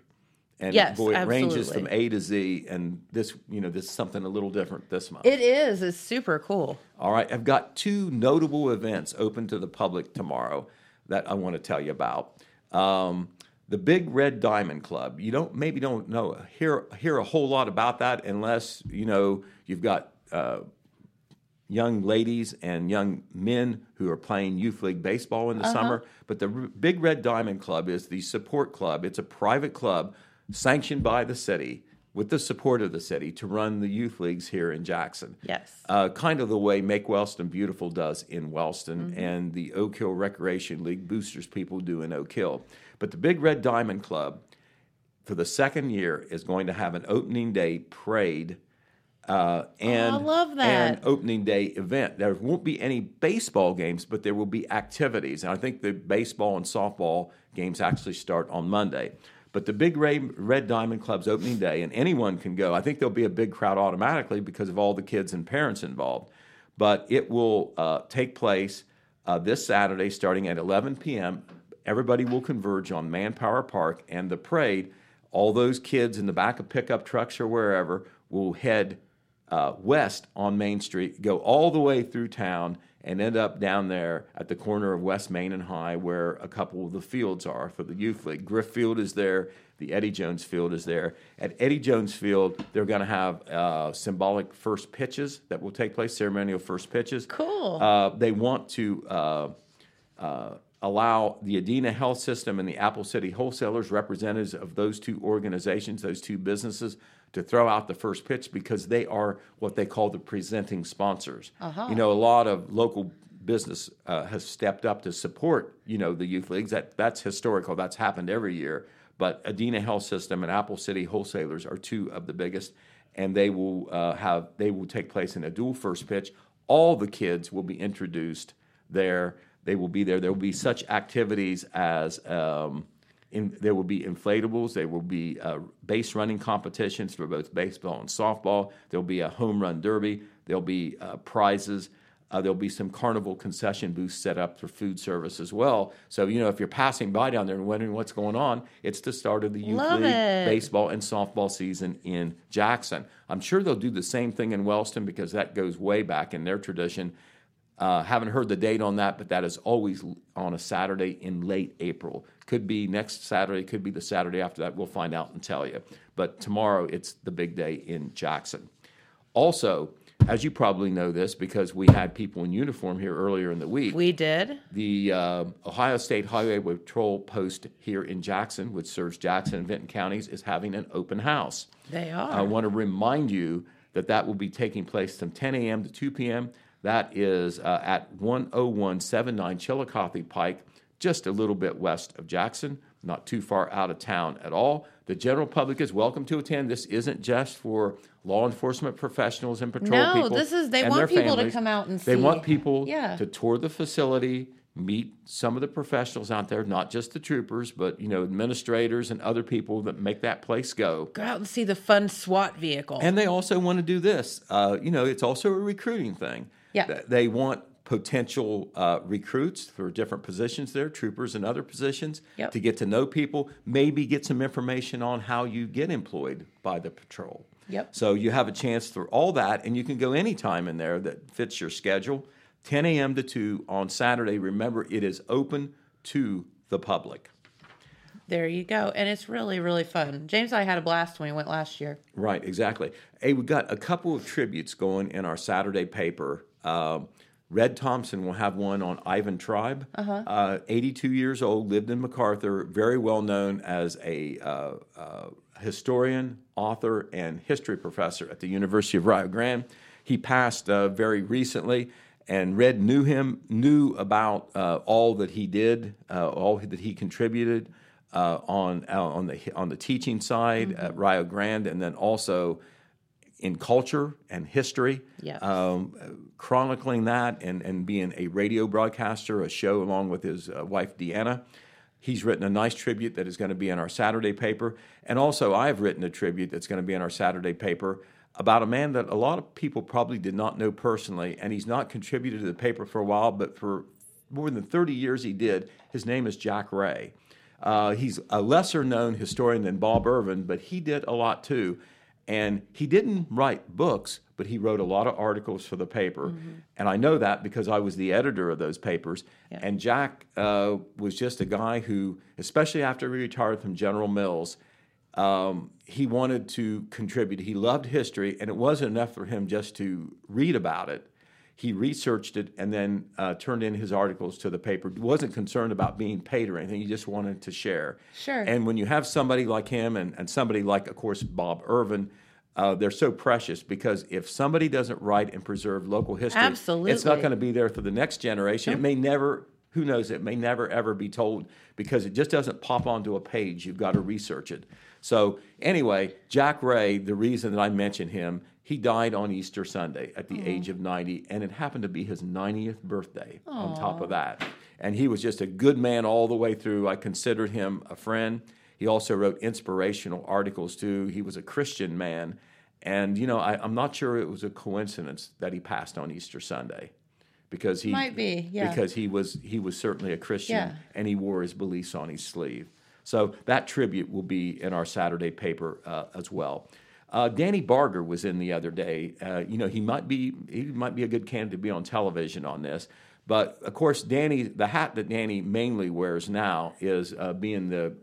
And yes, it ranges from A to Z, and this is something a little different this month. It is. It's super cool. All right. I've got two notable events open to the public tomorrow that I want to tell you about. The Big Red Diamond Club, you don't hear a whole lot about that unless, you know, you've got young ladies and young men who are playing youth league baseball in the summer. But the Big Red Diamond Club is the support club. It's a private club sanctioned by the city with the support of the city to run the youth leagues here in Jackson. Yes. Kind of the way Make Wellston Beautiful does in Wellston, mm-hmm. and the Oak Hill Recreation League boosters people do in Oak Hill. But the Big Red Diamond Club, for the second year, is going to have an opening day parade and opening day event. There won't be any baseball games, but there will be activities. And I think the baseball and softball games actually start on Monday. But the Big Red Diamond Club's opening day, and anyone can go. I think there'll be a big crowd automatically because of all the kids and parents involved. But it will take place this Saturday starting at 11 p.m., Everybody will converge on Manpower Park and the parade. All those kids in the back of pickup trucks or wherever will head west on Main Street, go all the way through town, and end up down there at the corner of West Main and High where a couple of the fields are for the youth league. Griff Field is there. The Eddie Jones Field is there. At Eddie Jones Field, they're going to have symbolic first pitches that will take place, ceremonial first pitches. Cool. They want to... allow the Adena Health System and the Apple City Wholesalers, representatives of those two organizations, those two businesses, to throw out the first pitch because they are what they call the presenting sponsors. Uh-huh. You know, a lot of local business has stepped up to support, you know, the youth leagues. That's historical. That's happened every year. But Adena Health System and Apple City Wholesalers are two of the biggest, and they will take place in a dual first pitch. All the kids will be introduced there. They will be there. There will be such activities as there will be inflatables. There will be base running competitions for both baseball and softball. There will be a home run derby. There will be prizes. There will be some carnival concession booths set up for food service as well. So, you know, if you're passing by down there and wondering what's going on, it's the start of the youth league baseball and softball season in Jackson. I'm sure they'll do the same thing in Wellston because that goes way back in their tradition. Haven't heard the date on that, but that is always on a Saturday in late April. Could be next Saturday, could be the Saturday after that. We'll find out and tell you. But tomorrow, it's the big day in Jackson. Also, as you probably know this because we had people in uniform here earlier in the week. We did. The Ohio State Highway Patrol Post here in Jackson, which serves Jackson and Benton counties, is having an open house. They are. I want to remind you that will be taking place from 10 a.m. to 2 p.m., That is at 10179 Chillicothe Pike, just a little bit west of Jackson, not too far out of town at all. The general public is welcome to attend. This isn't just for law enforcement professionals and patrol people. No, they want people to come out and see. They want people to tour the facility, meet some of the professionals out there, not just the troopers, but, you know, administrators and other people that make that place go. Go out and see the fun SWAT vehicle. And they also want to do this. You know, it's also a recruiting thing. Yeah. They want potential recruits for different positions there, troopers and other positions, to get to know people, maybe get some information on how you get employed by the patrol. Yep. So you have a chance for all that, and you can go any time in there that fits your schedule, 10 a.m. to 2 on Saturday. Remember, it is open to the public. There you go. And it's really, really fun. James and I had a blast when we went last year. Right, exactly. Hey, we've got a couple of tributes going in our Saturday paper. Red Thompson will have one on Ivan Tribe, 82 years old, lived in MacArthur, very well known as a historian, author, and history professor at the University of Rio Grande. He passed very recently. And Red knew him, knew about all that he did, all that he contributed on the teaching side at Rio Grande, and then also in culture and history, chronicling that and being a radio broadcaster, a show along with his wife, Deanna. He's written a nice tribute that is going to be in our Saturday paper. And also I've written a tribute that's going to be in our Saturday paper about a man that a lot of people probably did not know personally, and he's not contributed to the paper for a while, but for more than 30 years he did. His name is Jack Ray. He's a lesser-known historian than Bob Irvin, but he did a lot too. And he didn't write books, but he wrote a lot of articles for the paper. Mm-hmm. And I know that because I was the editor of those papers. Yeah. And Jack was just a guy who, especially after he retired from General Mills, he wanted to contribute. He loved history, and it wasn't enough for him just to read about it. He researched it and then turned in his articles to the paper. He wasn't concerned about being paid or anything. He just wanted to share. Sure. And when you have somebody like him and somebody like, of course, Bob Irvin, they're so precious because if somebody doesn't write and preserve local history, absolutely, it's not going to be there for the next generation. Yep. It may never, who knows, it may never, ever be told because it just doesn't pop onto a page. You've got to research it. So anyway, Jack Ray, the reason that I mention him, he died on Easter Sunday at the age of 90, and it happened to be his 90th birthday on top of that. And he was just a good man all the way through. I considered him a friend. He also wrote inspirational articles, too. He was a Christian man. And, you know, I'm not sure it was a coincidence that he passed on Easter Sunday because he might be, yeah. Because he was certainly a Christian, yeah. And he wore his beliefs on his sleeve. So that tribute will be in our Saturday paper as well. Danny Barger was in the other day. You know, he might be a good candidate to be on television on this. But of course, Danny, the hat that Danny mainly wears now is being the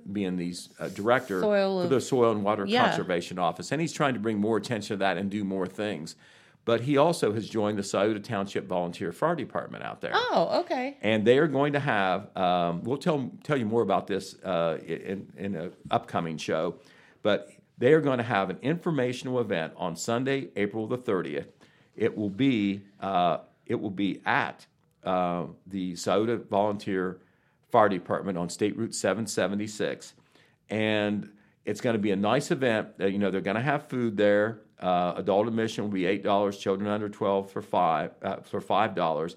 director for the Soil and Water Conservation Office, and he's trying to bring more attention to that and do more things. But he also has joined the Scioto Township Volunteer Fire Department out there. Oh, okay. And they are going to have. We'll tell you more about this in an upcoming show, but they are going to have an informational event on Sunday, April the 30th. It will be at the Scioto Volunteer Fire Department on State Route 776, and it's going to be a nice event. You know, they're going to have food there. Adult admission will be $8. Children under 12 for $5.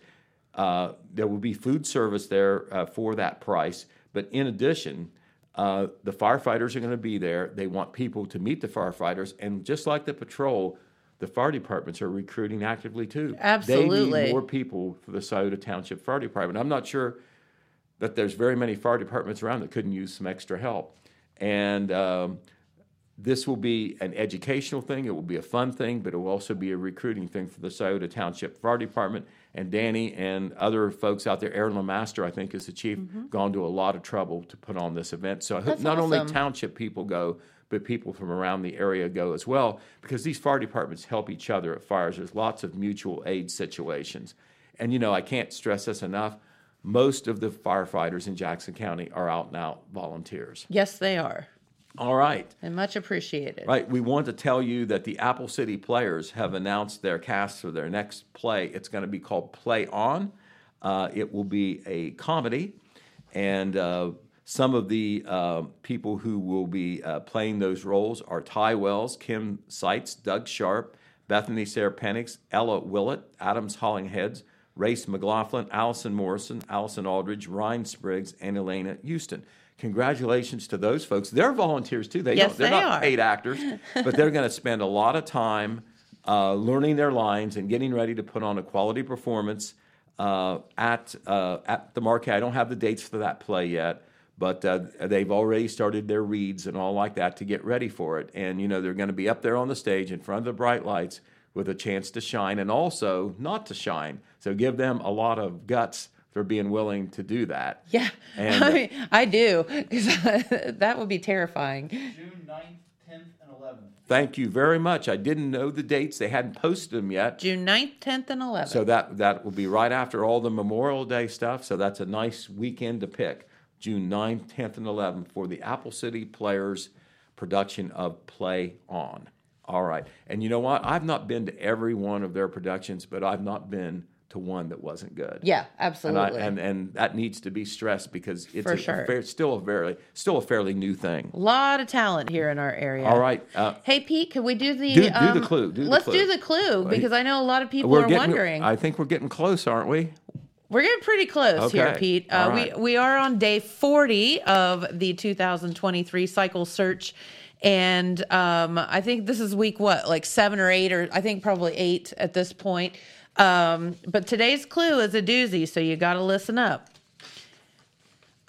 There will be food service there for that price. But in addition, the firefighters are going to be there. They want people to meet the firefighters, and just like the patrol, the fire departments are recruiting actively too. Absolutely, they need more people for the Scioto Township Fire Department. I'm not sure that there's very many fire departments around that couldn't use some extra help, and this will be an educational thing. It will be a fun thing, but it will also be a recruiting thing for the Scioto Township Fire Department. And Danny and other folks out there, Aaron LeMaster, I think, is the chief, gone to a lot of trouble to put on this event. So I hope not only township people go, but people from around the area go as well, because these fire departments help each other at fires. There's lots of mutual aid situations. And, you know, I can't stress this enough. Most of the firefighters in Jackson County are out and out volunteers. Yes, they are. All right. And much appreciated. Right. We want to tell you that the Apple City Players have announced their cast for their next play. It's going to be called Play On. It will be a comedy. And some of the people who will be playing those roles are Ty Wells, Kim Seitz, Doug Sharp, Bethany Sarah Penix, Ella Willett, Adams Hollingheads, Race McLaughlin, Allison Morrison, Allison Aldridge, Ryan Spriggs, and Elena Houston. Congratulations to those folks. They're volunteers, too. They're not paid actors, but they're going to spend a lot of time learning their lines and getting ready to put on a quality performance at the Marquee. I don't have the dates for that play yet, but they've already started their reads and all like that to get ready for it. And, you know, they're going to be up there on the stage in front of the bright lights with a chance to shine and also not to shine. So give them a lot of guts for being willing to do that. Yeah, and, I mean, I do, because that would be terrifying. June 9th, 10th, and 11th. Thank you very much. I didn't know the dates. They hadn't posted them yet. June 9th, 10th, and 11th. So that will be right after all the Memorial Day stuff, so that's a nice weekend to pick. June 9th, 10th, and 11th for the Apple City Players production of Play On. All right, and you know what? I've not been to every one of their productions, but I've not been to one that wasn't good. Yeah, absolutely. And that needs to be stressed because it's still a fairly new thing. A lot of talent here in our area. All right. Hey, Pete, can we do the clue? Let's do the clue because I know a lot of people are wondering. I think we're getting close, aren't we? We're getting pretty close here, Pete. Right. We are on day 40 of the 2023 cycle search. And I think this is week, like 7 or 8, or I think probably 8 at this point. But today's clue is a doozy, so you got to listen up.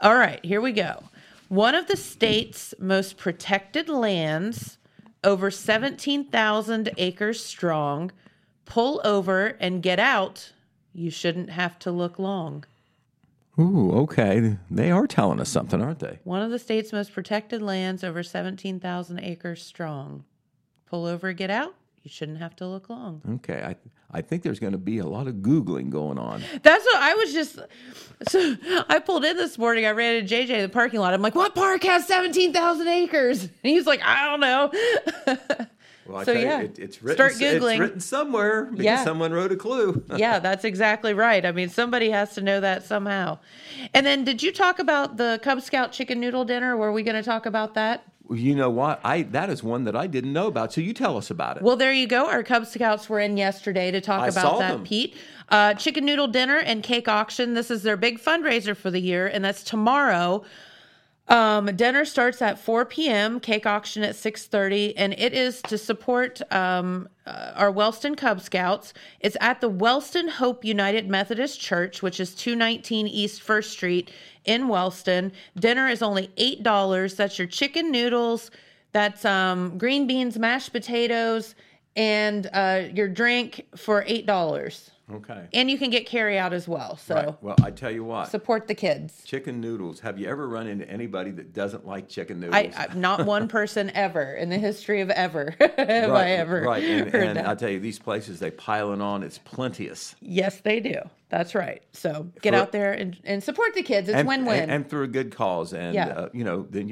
All right, here we go. One of the state's most protected lands over 17,000 acres strong. Pull over and get out. You shouldn't have to look long. Ooh, okay. They are telling us something, aren't they? One of the state's most protected lands, over 17,000 acres strong. Pull over, get out. You shouldn't have to look long. Okay. I think there's going to be a lot of Googling going on. That's what I was just... So I pulled in this morning. I ran into JJ in the parking lot. I'm like, what park has 17,000 acres? And he's like, I don't know. Well, I so, yeah, it's written. Start Googling. It's written somewhere because someone wrote a clue. Yeah, that's exactly right. I mean, somebody has to know that somehow. And then did you talk about the Cub Scout chicken noodle dinner? Were we going to talk about that? You know what? That is one that I didn't know about, so you tell us about it. Well, there you go. Our Cub Scouts were in yesterday to talk about that, Pete. Chicken noodle dinner and cake auction. This is their big fundraiser for the year, and that's tomorrow. Dinner starts at 4 p.m., cake auction at 6:30, and it is to support our Wellston Cub Scouts. It's at the Wellston Hope United Methodist Church, which is 219 East 1st Street in Wellston. Dinner is only $8. That's your chicken noodles, that's green beans, mashed potatoes, and your drink for $8. Okay. And you can get carry out as well. So right. Well, I tell you what. Support the kids. Chicken noodles. Have you ever run into anybody that doesn't like chicken noodles? Not one person ever in the history of ever have right, I ever right. And I tell you, these places, they piling on. It's plenteous. Yes, they do. That's right. So get out there and support the kids. It's win-win. And through a good cause. And, then you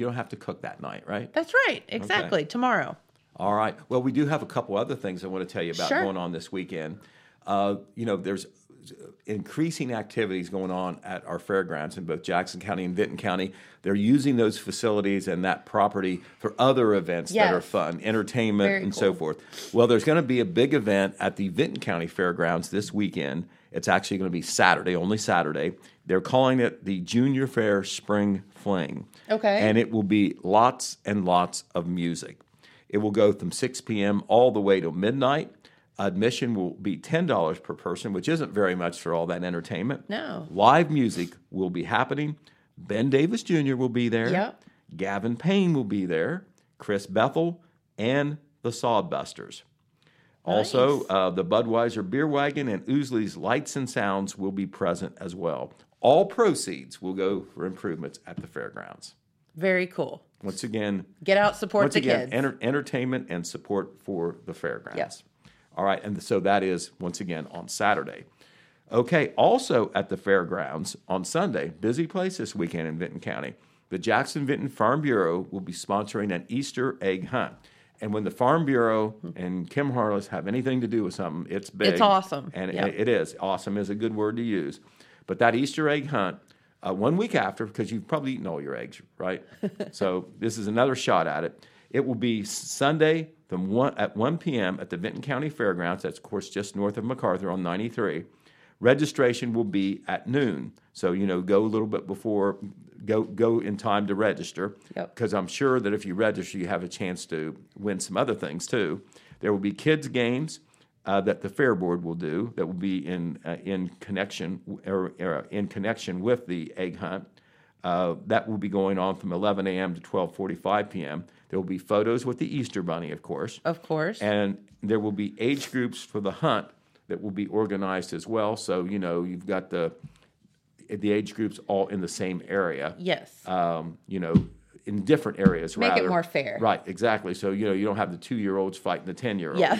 don't have to cook that night, right? That's right. Exactly. Okay. Tomorrow. All right. Well, we do have a couple other things I want to tell you about going on this weekend. There's increasing activities going on at our fairgrounds in both Jackson County and Benton County. They're using those facilities and that property for other events that are fun, entertainment, so forth. Well, there's going to be a big event at the Benton County Fairgrounds this weekend. It's actually going to be Saturday, only Saturday. They're calling it the Junior Fair Spring Fling. Okay. And it will be lots and lots of music. It will go from 6 p.m. all the way to midnight. Admission will be $10 per person, which isn't very much for all that entertainment. No. Live music will be happening. Ben Davis Jr. will be there. Yep. Gavin Payne will be there. Chris Bethel and the Sawdbusters. Nice. Also, the Budweiser Beer Wagon and Oosley's Lights and Sounds will be present as well. All proceeds will go for improvements at the fairgrounds. Very cool. Once again, get out, support the kids. Entertainment and support for the fairgrounds. Yes. All right, and so that is, once again, on Saturday. Okay, also at the fairgrounds on Sunday, busy place this weekend in Benton County, the Jackson-Benton Farm Bureau will be sponsoring an Easter egg hunt. And when the Farm Bureau and Kim Harless have anything to do with something, it's big. It's awesome. And it is. Awesome is a good word to use. But that Easter egg hunt, 1 week after, because you've probably eaten all your eggs, right? So this is another shot at it. It will be Sunday at 1 p.m. at the Benton County Fairgrounds. That's, of course, just north of MacArthur on 93. Registration will be at noon. So, go a little bit before, go in time to register. Because I'm sure that if you register, you have a chance to win some other things, too. There will be kids' games that the Fair Board will do that will be in connection with the egg hunt. That will be going on from 11 a.m. to 12:45 p.m. There will be photos with the Easter Bunny, of course. Of course. And there will be age groups for the hunt that will be organized as well. So, you've got the age groups all in the same area. Yes. In different areas, rather. Make it more fair. Right, exactly. So, you don't have the 2-year-olds fighting the 10-year-olds. Yeah.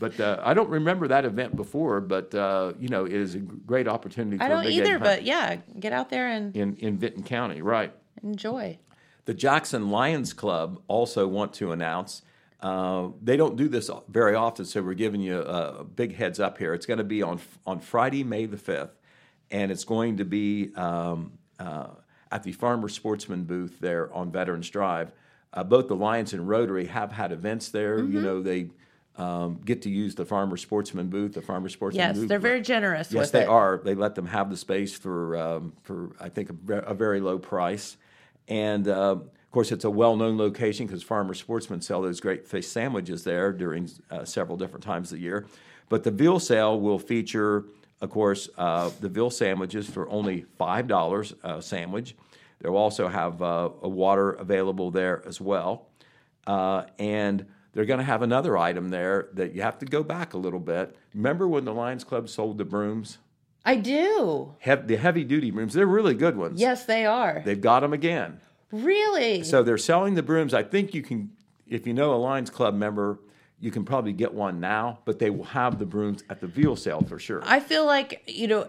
But I don't remember that event before, but, it is a great opportunity for a big egg hunt. I don't either, but, get out there and... In Vinton County, right. Enjoy. The Jackson Lions Club also want to announce. They don't do this very often, so we're giving you a big heads up here. It's going to be on Friday, May the 5th, and it's going to be at the Farmer Sportsman booth there on Veterans Drive. Both the Lions and Rotary have had events there. Mm-hmm. They... get to use the Farmer Sportsman booth, Yes, they're very generous with it. Yes, they are. They let them have the space for I think, a very low price. And, of course, it's a well-known location because Farmer Sportsmen sell those great fish sandwiches there during several different times of the year. But the veal sale will feature, of course, the veal sandwiches for only $5 a sandwich. They'll also have a water available there as well. And... They're going to have another item there that you have to go back a little bit. Remember when the Lions Club sold the brooms? I do. The heavy-duty brooms. They're really good ones. Yes, they are. They've got them again. Really? So they're selling the brooms. I think you can, if you know a Lions Club member, you can probably get one now, but they will have the brooms at the veal sale for sure. I feel like,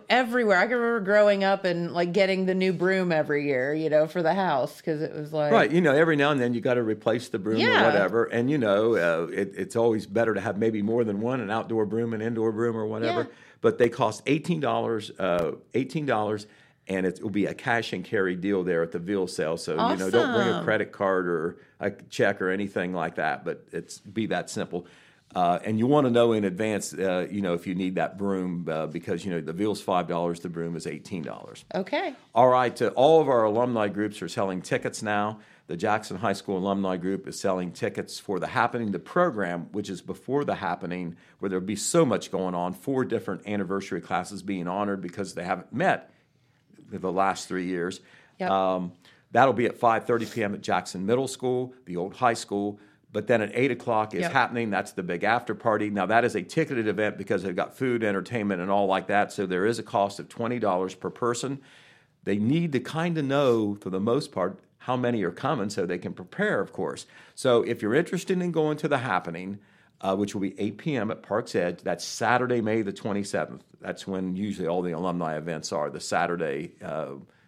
everywhere. I can remember growing up and, getting the new broom every year, for the house because it was like... Right, every now and then you got to replace the broom or whatever. And, it's always better to have maybe more than one, an outdoor broom, an indoor broom or whatever. Yeah. But they cost $18, and it will be a cash and carry deal there at the veal sale. So, awesome. Don't bring a credit card or a check or anything like that, but it's be that simple. And you want to know in advance, if you need that broom because, the veal's $5, the broom is $18. Okay. All right. All of our alumni groups are selling tickets now. The Jackson High School alumni group is selling tickets for the Happening, the program, which is before the Happening, where there'll be so much going on, 4 different anniversary classes being honored because they haven't met the last 3 years. Yep. That'll be at 5:30 p.m. at Jackson Middle School, the old high school. But then at 8 o'clock is Happening. That's the big after party. Now, that is a ticketed event because they've got food, entertainment, and all like that. So there is a cost of $20 per person. They need to kind of know, for the most part, how many are coming so they can prepare, of course. So if you're interested in going to the Happening, which will be 8 p.m. at Park's Edge, that's Saturday, May the 27th. That's when usually all the alumni events are, the Saturday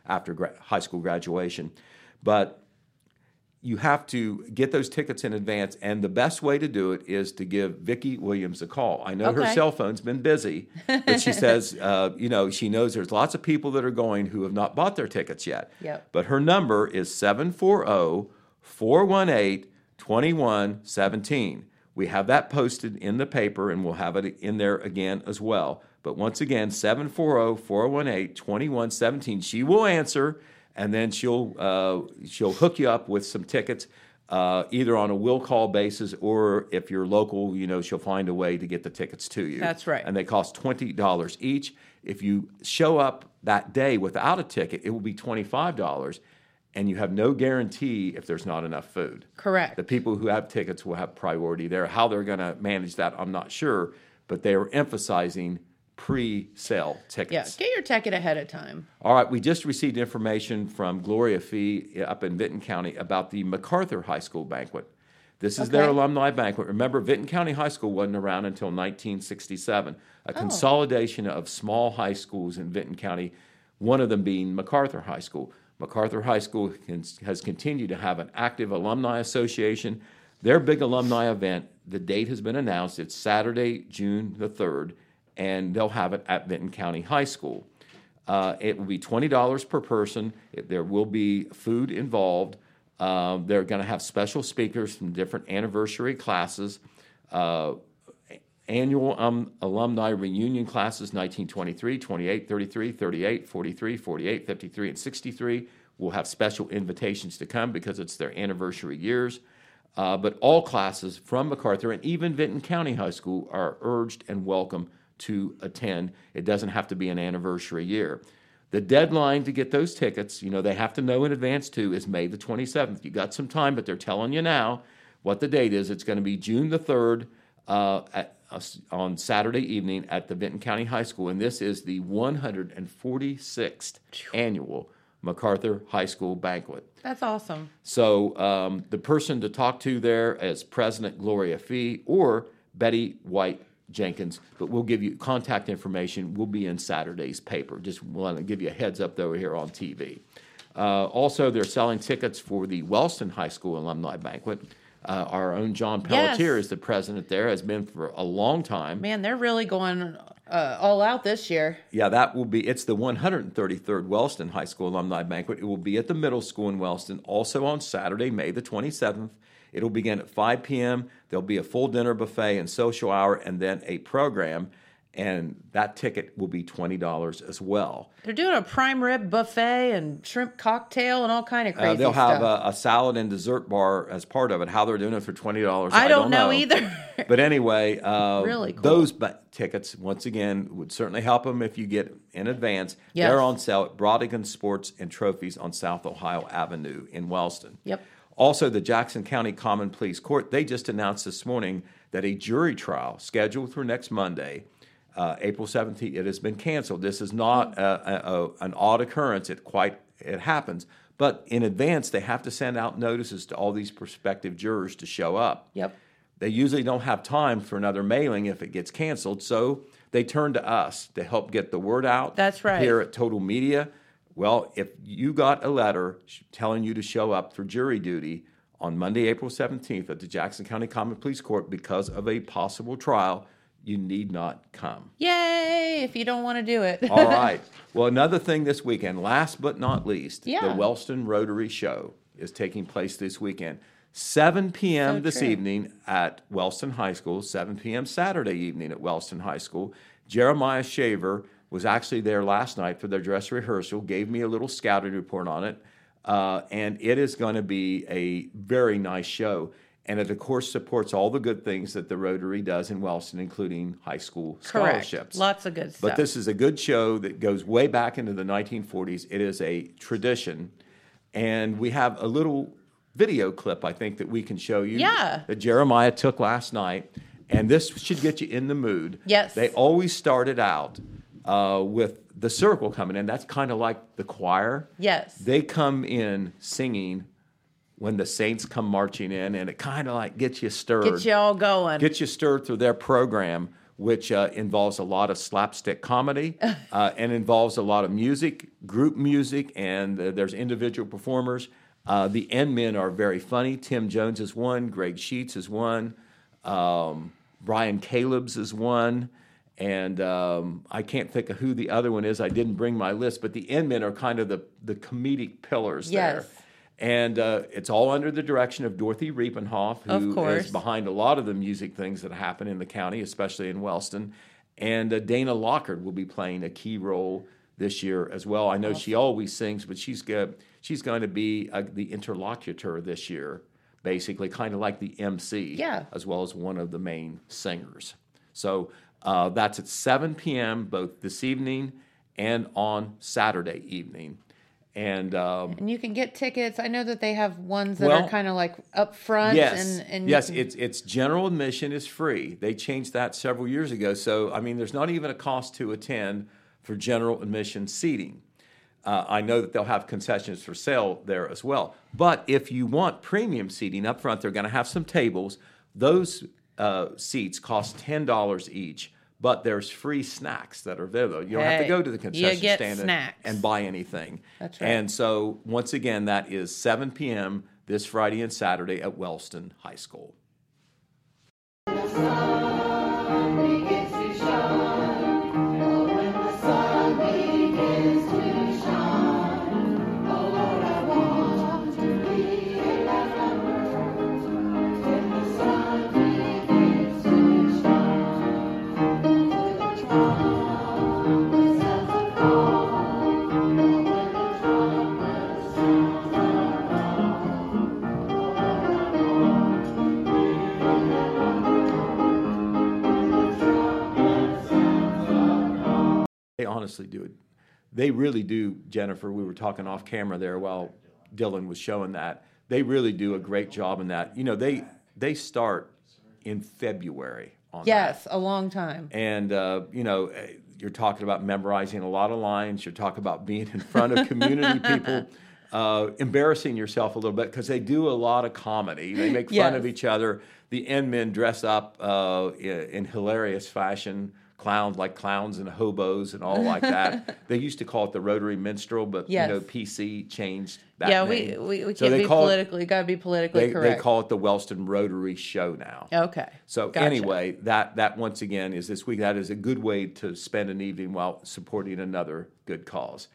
after high school graduation. But you have to get those tickets in advance, and the best way to do it is to give Vicki Williams a call. I know her cell phone's been busy, but she says, she knows there's lots of people that are going who have not bought their tickets yet. Yep. But her number is 740-418-2117. We have that posted in the paper, and we'll have it in there again as well. But once again, 740-418-2117. She will answer, and then she'll hook you up with some tickets, either on a will call basis or if you're local, she'll find a way to get the tickets to you. That's right. And they cost $20 each. If you show up that day without a ticket, it will be $25, and you have no guarantee if there's not enough food. Correct. The people who have tickets will have priority there. How they're going to manage that, I'm not sure, but they are emphasizing pre-sale tickets. Yeah, get your ticket ahead of time. All right, we just received information from Gloria Fee up in Benton County about the MacArthur High School banquet. This is their alumni banquet. Remember, Benton County High School wasn't around until 1967, a consolidation of small high schools in Benton County, one of them being MacArthur High School. MacArthur High School has continued to have an active alumni association. Their big alumni event, the date has been announced. It's Saturday, June the 3rd, and they'll have it at Benton County High School. It will be $20 per person. There will be food involved. They're going to have special speakers from different anniversary classes, annual alumni reunion classes, 1923, 28, 33, 38, 43, 48, 53, and 63. We'll have special invitations to come because it's their anniversary years. But all classes from MacArthur and even Benton County High School are urged and welcome to attend. It doesn't have to be an anniversary year. The deadline to get those tickets, they have to know in advance too, is May the 27th. You got some time, but they're telling you now what the date is. It's going to be June the 3rd. On Saturday evening at the Benton County High School, and this is the 146th annual MacArthur High School banquet. That's awesome. So the person to talk to there is President Gloria Fee or Betty White Jenkins, but we'll give you contact information. We'll be in Saturday's paper. Just want to give you a heads up though here on TV. Also, they're selling tickets for the Wellston High School alumni banquet. Our own John Pelletier is the president there, has been for a long time. Man, they're really going all out this year. Yeah, it's the 133rd Wellston High School Alumni Banquet. It will be at the middle school in Wellston, also on Saturday, May the 27th. It'll begin at 5 p.m. There'll be a full dinner buffet and social hour and then a program, and that ticket will be $20 as well. They're doing a prime rib buffet and shrimp cocktail and all kind of crazy stuff. They'll have a salad and dessert bar as part of it. How they're doing it for $20, I don't know either. But anyway, really cool. Those tickets, once again, would certainly help them if you get in advance. Yes. They're on sale at Brodigan Sports and Trophies on South Ohio Avenue in Wellston. Yep. Also, the Jackson County Common Pleas Court, they just announced this morning that a jury trial scheduled for next Monday, April 17th, it has been canceled. This is not an odd occurrence. It happens. But in advance, they have to send out notices to all these prospective jurors to show up. Yep. They usually don't have time for another mailing if it gets canceled, so they turn to us to help get the word out. That's right. Here at Total Media. Well, if you got a letter telling you to show up for jury duty on Monday, April 17th at the Jackson County Common Pleas Court because of a possible trial, you need not come. Yay, if you don't want to do it. All right. Well, another thing this weekend, last but not least, the Wellston Rotary Show is taking place this weekend. 7 p.m. Evening at Wellston High School, 7 p.m. Saturday evening at Wellston High School. Jeremiah Shaver was actually there last night for their dress rehearsal, gave me a little scouting report on it, and it is going to be a very nice show. And it, of course, supports all the good things that the Rotary does in Wellston, including high school scholarships. Correct. Lots of good stuff. But this is a good show that goes way back into the 1940s. It is a tradition. And we have a little video clip, I think, that we can show you that Jeremiah took last night. And this should get you in the mood. Yes. They always started out with the circle coming in. That's kind of like the choir. Yes. They come in singing When the Saints Come Marching In, and it kind of like gets you stirred. Gets you all going. Gets you stirred through their program, which involves a lot of slapstick comedy and involves a lot of music, group music, and there's individual performers. The end men are very funny. Tim Jones is one. Greg Sheets is one. Brian Calebs is one. And I can't think of who the other one is. I didn't bring my list, but the end men are kind of the comedic pillars there. Yes. And it's all under the direction of Dorothy Riepenhoff, who is behind a lot of the music things that happen in the county, especially in Wellston. And Dana Lockhart will be playing a key role this year as well. I know she always sings, but she's going to be the interlocutor this year, basically, kind of like the MC, as well as one of the main singers. So that's at 7 p.m. both this evening and on Saturday evening. And you can get tickets. I know that they have ones that are kind of like up front. Yes, it's general admission is free. They changed that several years ago. So, I mean, there's not even a cost to attend for general admission seating. I know that they'll have concessions for sale there as well. But if you want premium seating up front, they're going to have some tables. Those seats cost $10 each. But there's free snacks that are there, though. You don't have to go to the concession stand and buy anything. That's right. And so, once again, that is 7 p.m. this Friday and Saturday at Wellston High School. Honestly, they really do, Jennifer. We were talking off camera there while Dylan was showing that. They really do a great job in that. You know, they start in February on that. A long time. And, you know, you're talking about memorizing a lot of lines. You're talking about being in front of community people, embarrassing yourself a little bit because they do a lot of comedy. They make fun of each other. The end men dress up in hilarious fashion. Clowns and hobos and all like that. They used to call it the Rotary Minstrel, but you know, PC changed that name. We can't be politically. Got to be politically correct. They call it the Wellston Rotary Show now. Okay. So anyway, that once again is this week. That is a good way to spend an evening while supporting another good cause.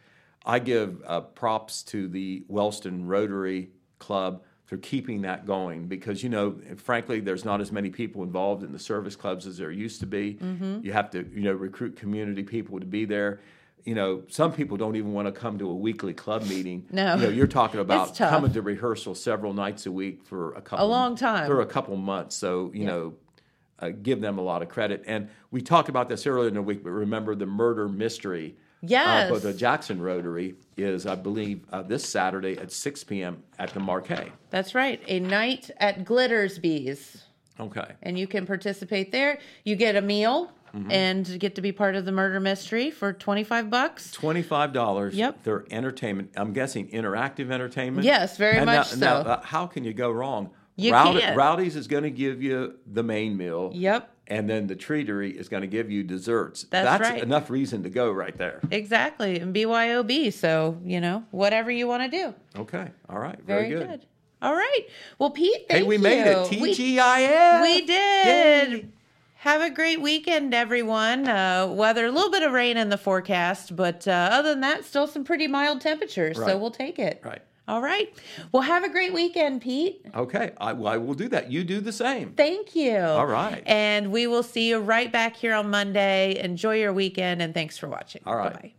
I give props to the Wellston Rotary Club for keeping that going because, you know, frankly, there's not as many people involved in the service clubs as there used to be. Mm-hmm. You have to, you know, recruit community people to be there. You know, some people don't even want to come to a weekly club meeting. No. You know, you're talking about coming to rehearsal several nights a week for a long time. For a couple months. So, you know, give them a lot of credit. And we talked about this earlier in the week, but remember the murder mystery Yes. But the Jackson Rotary is, I believe, this Saturday at 6 p.m. at the Marquet. That's right. A night at Glittersby's. Okay. And you can participate there. You get a meal and get to be part of the murder mystery for $25. $25. Yep. Their entertainment, I'm guessing interactive entertainment. Yes, very and much now, so. Now, how can you go wrong? You can't. Rowdy's is going to give you the main meal. Yep. And then the treatery is going to give you desserts. That's right. Enough reason to go right there. Exactly. And BYOB. So, you know, whatever you want to do. Okay. All right. Very good. All right. Well, Pete, thank you. Hey, we made it. TGIF. We did. Yay. Have a great weekend, everyone. Weather, a little bit of rain in the forecast, but other than that, still some pretty mild temperatures. Right. So we'll take it. Right. All right. Well, have a great weekend, Pete. Okay. I will do that. You do the same. Thank you. All right. And we will see you right back here on Monday. Enjoy your weekend, and thanks for watching. All right. Bye-bye.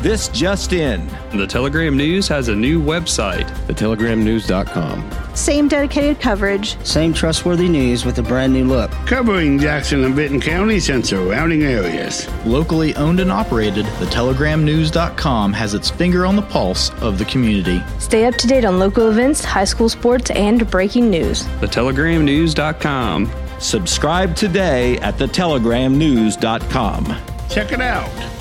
This just in. The Telegram News has a new website, thetelegraMnews.com. Same dedicated coverage. Same trustworthy news with a brand new look. Covering Jackson and Benton counties and surrounding areas. Locally owned and operated, thetelegraMnews.com has its finger on the pulse of the community. Stay up to date on local events, high school sports, and breaking news. ThetelegraMnews.com. Subscribe today at thetelegraMnews.com. Check it out.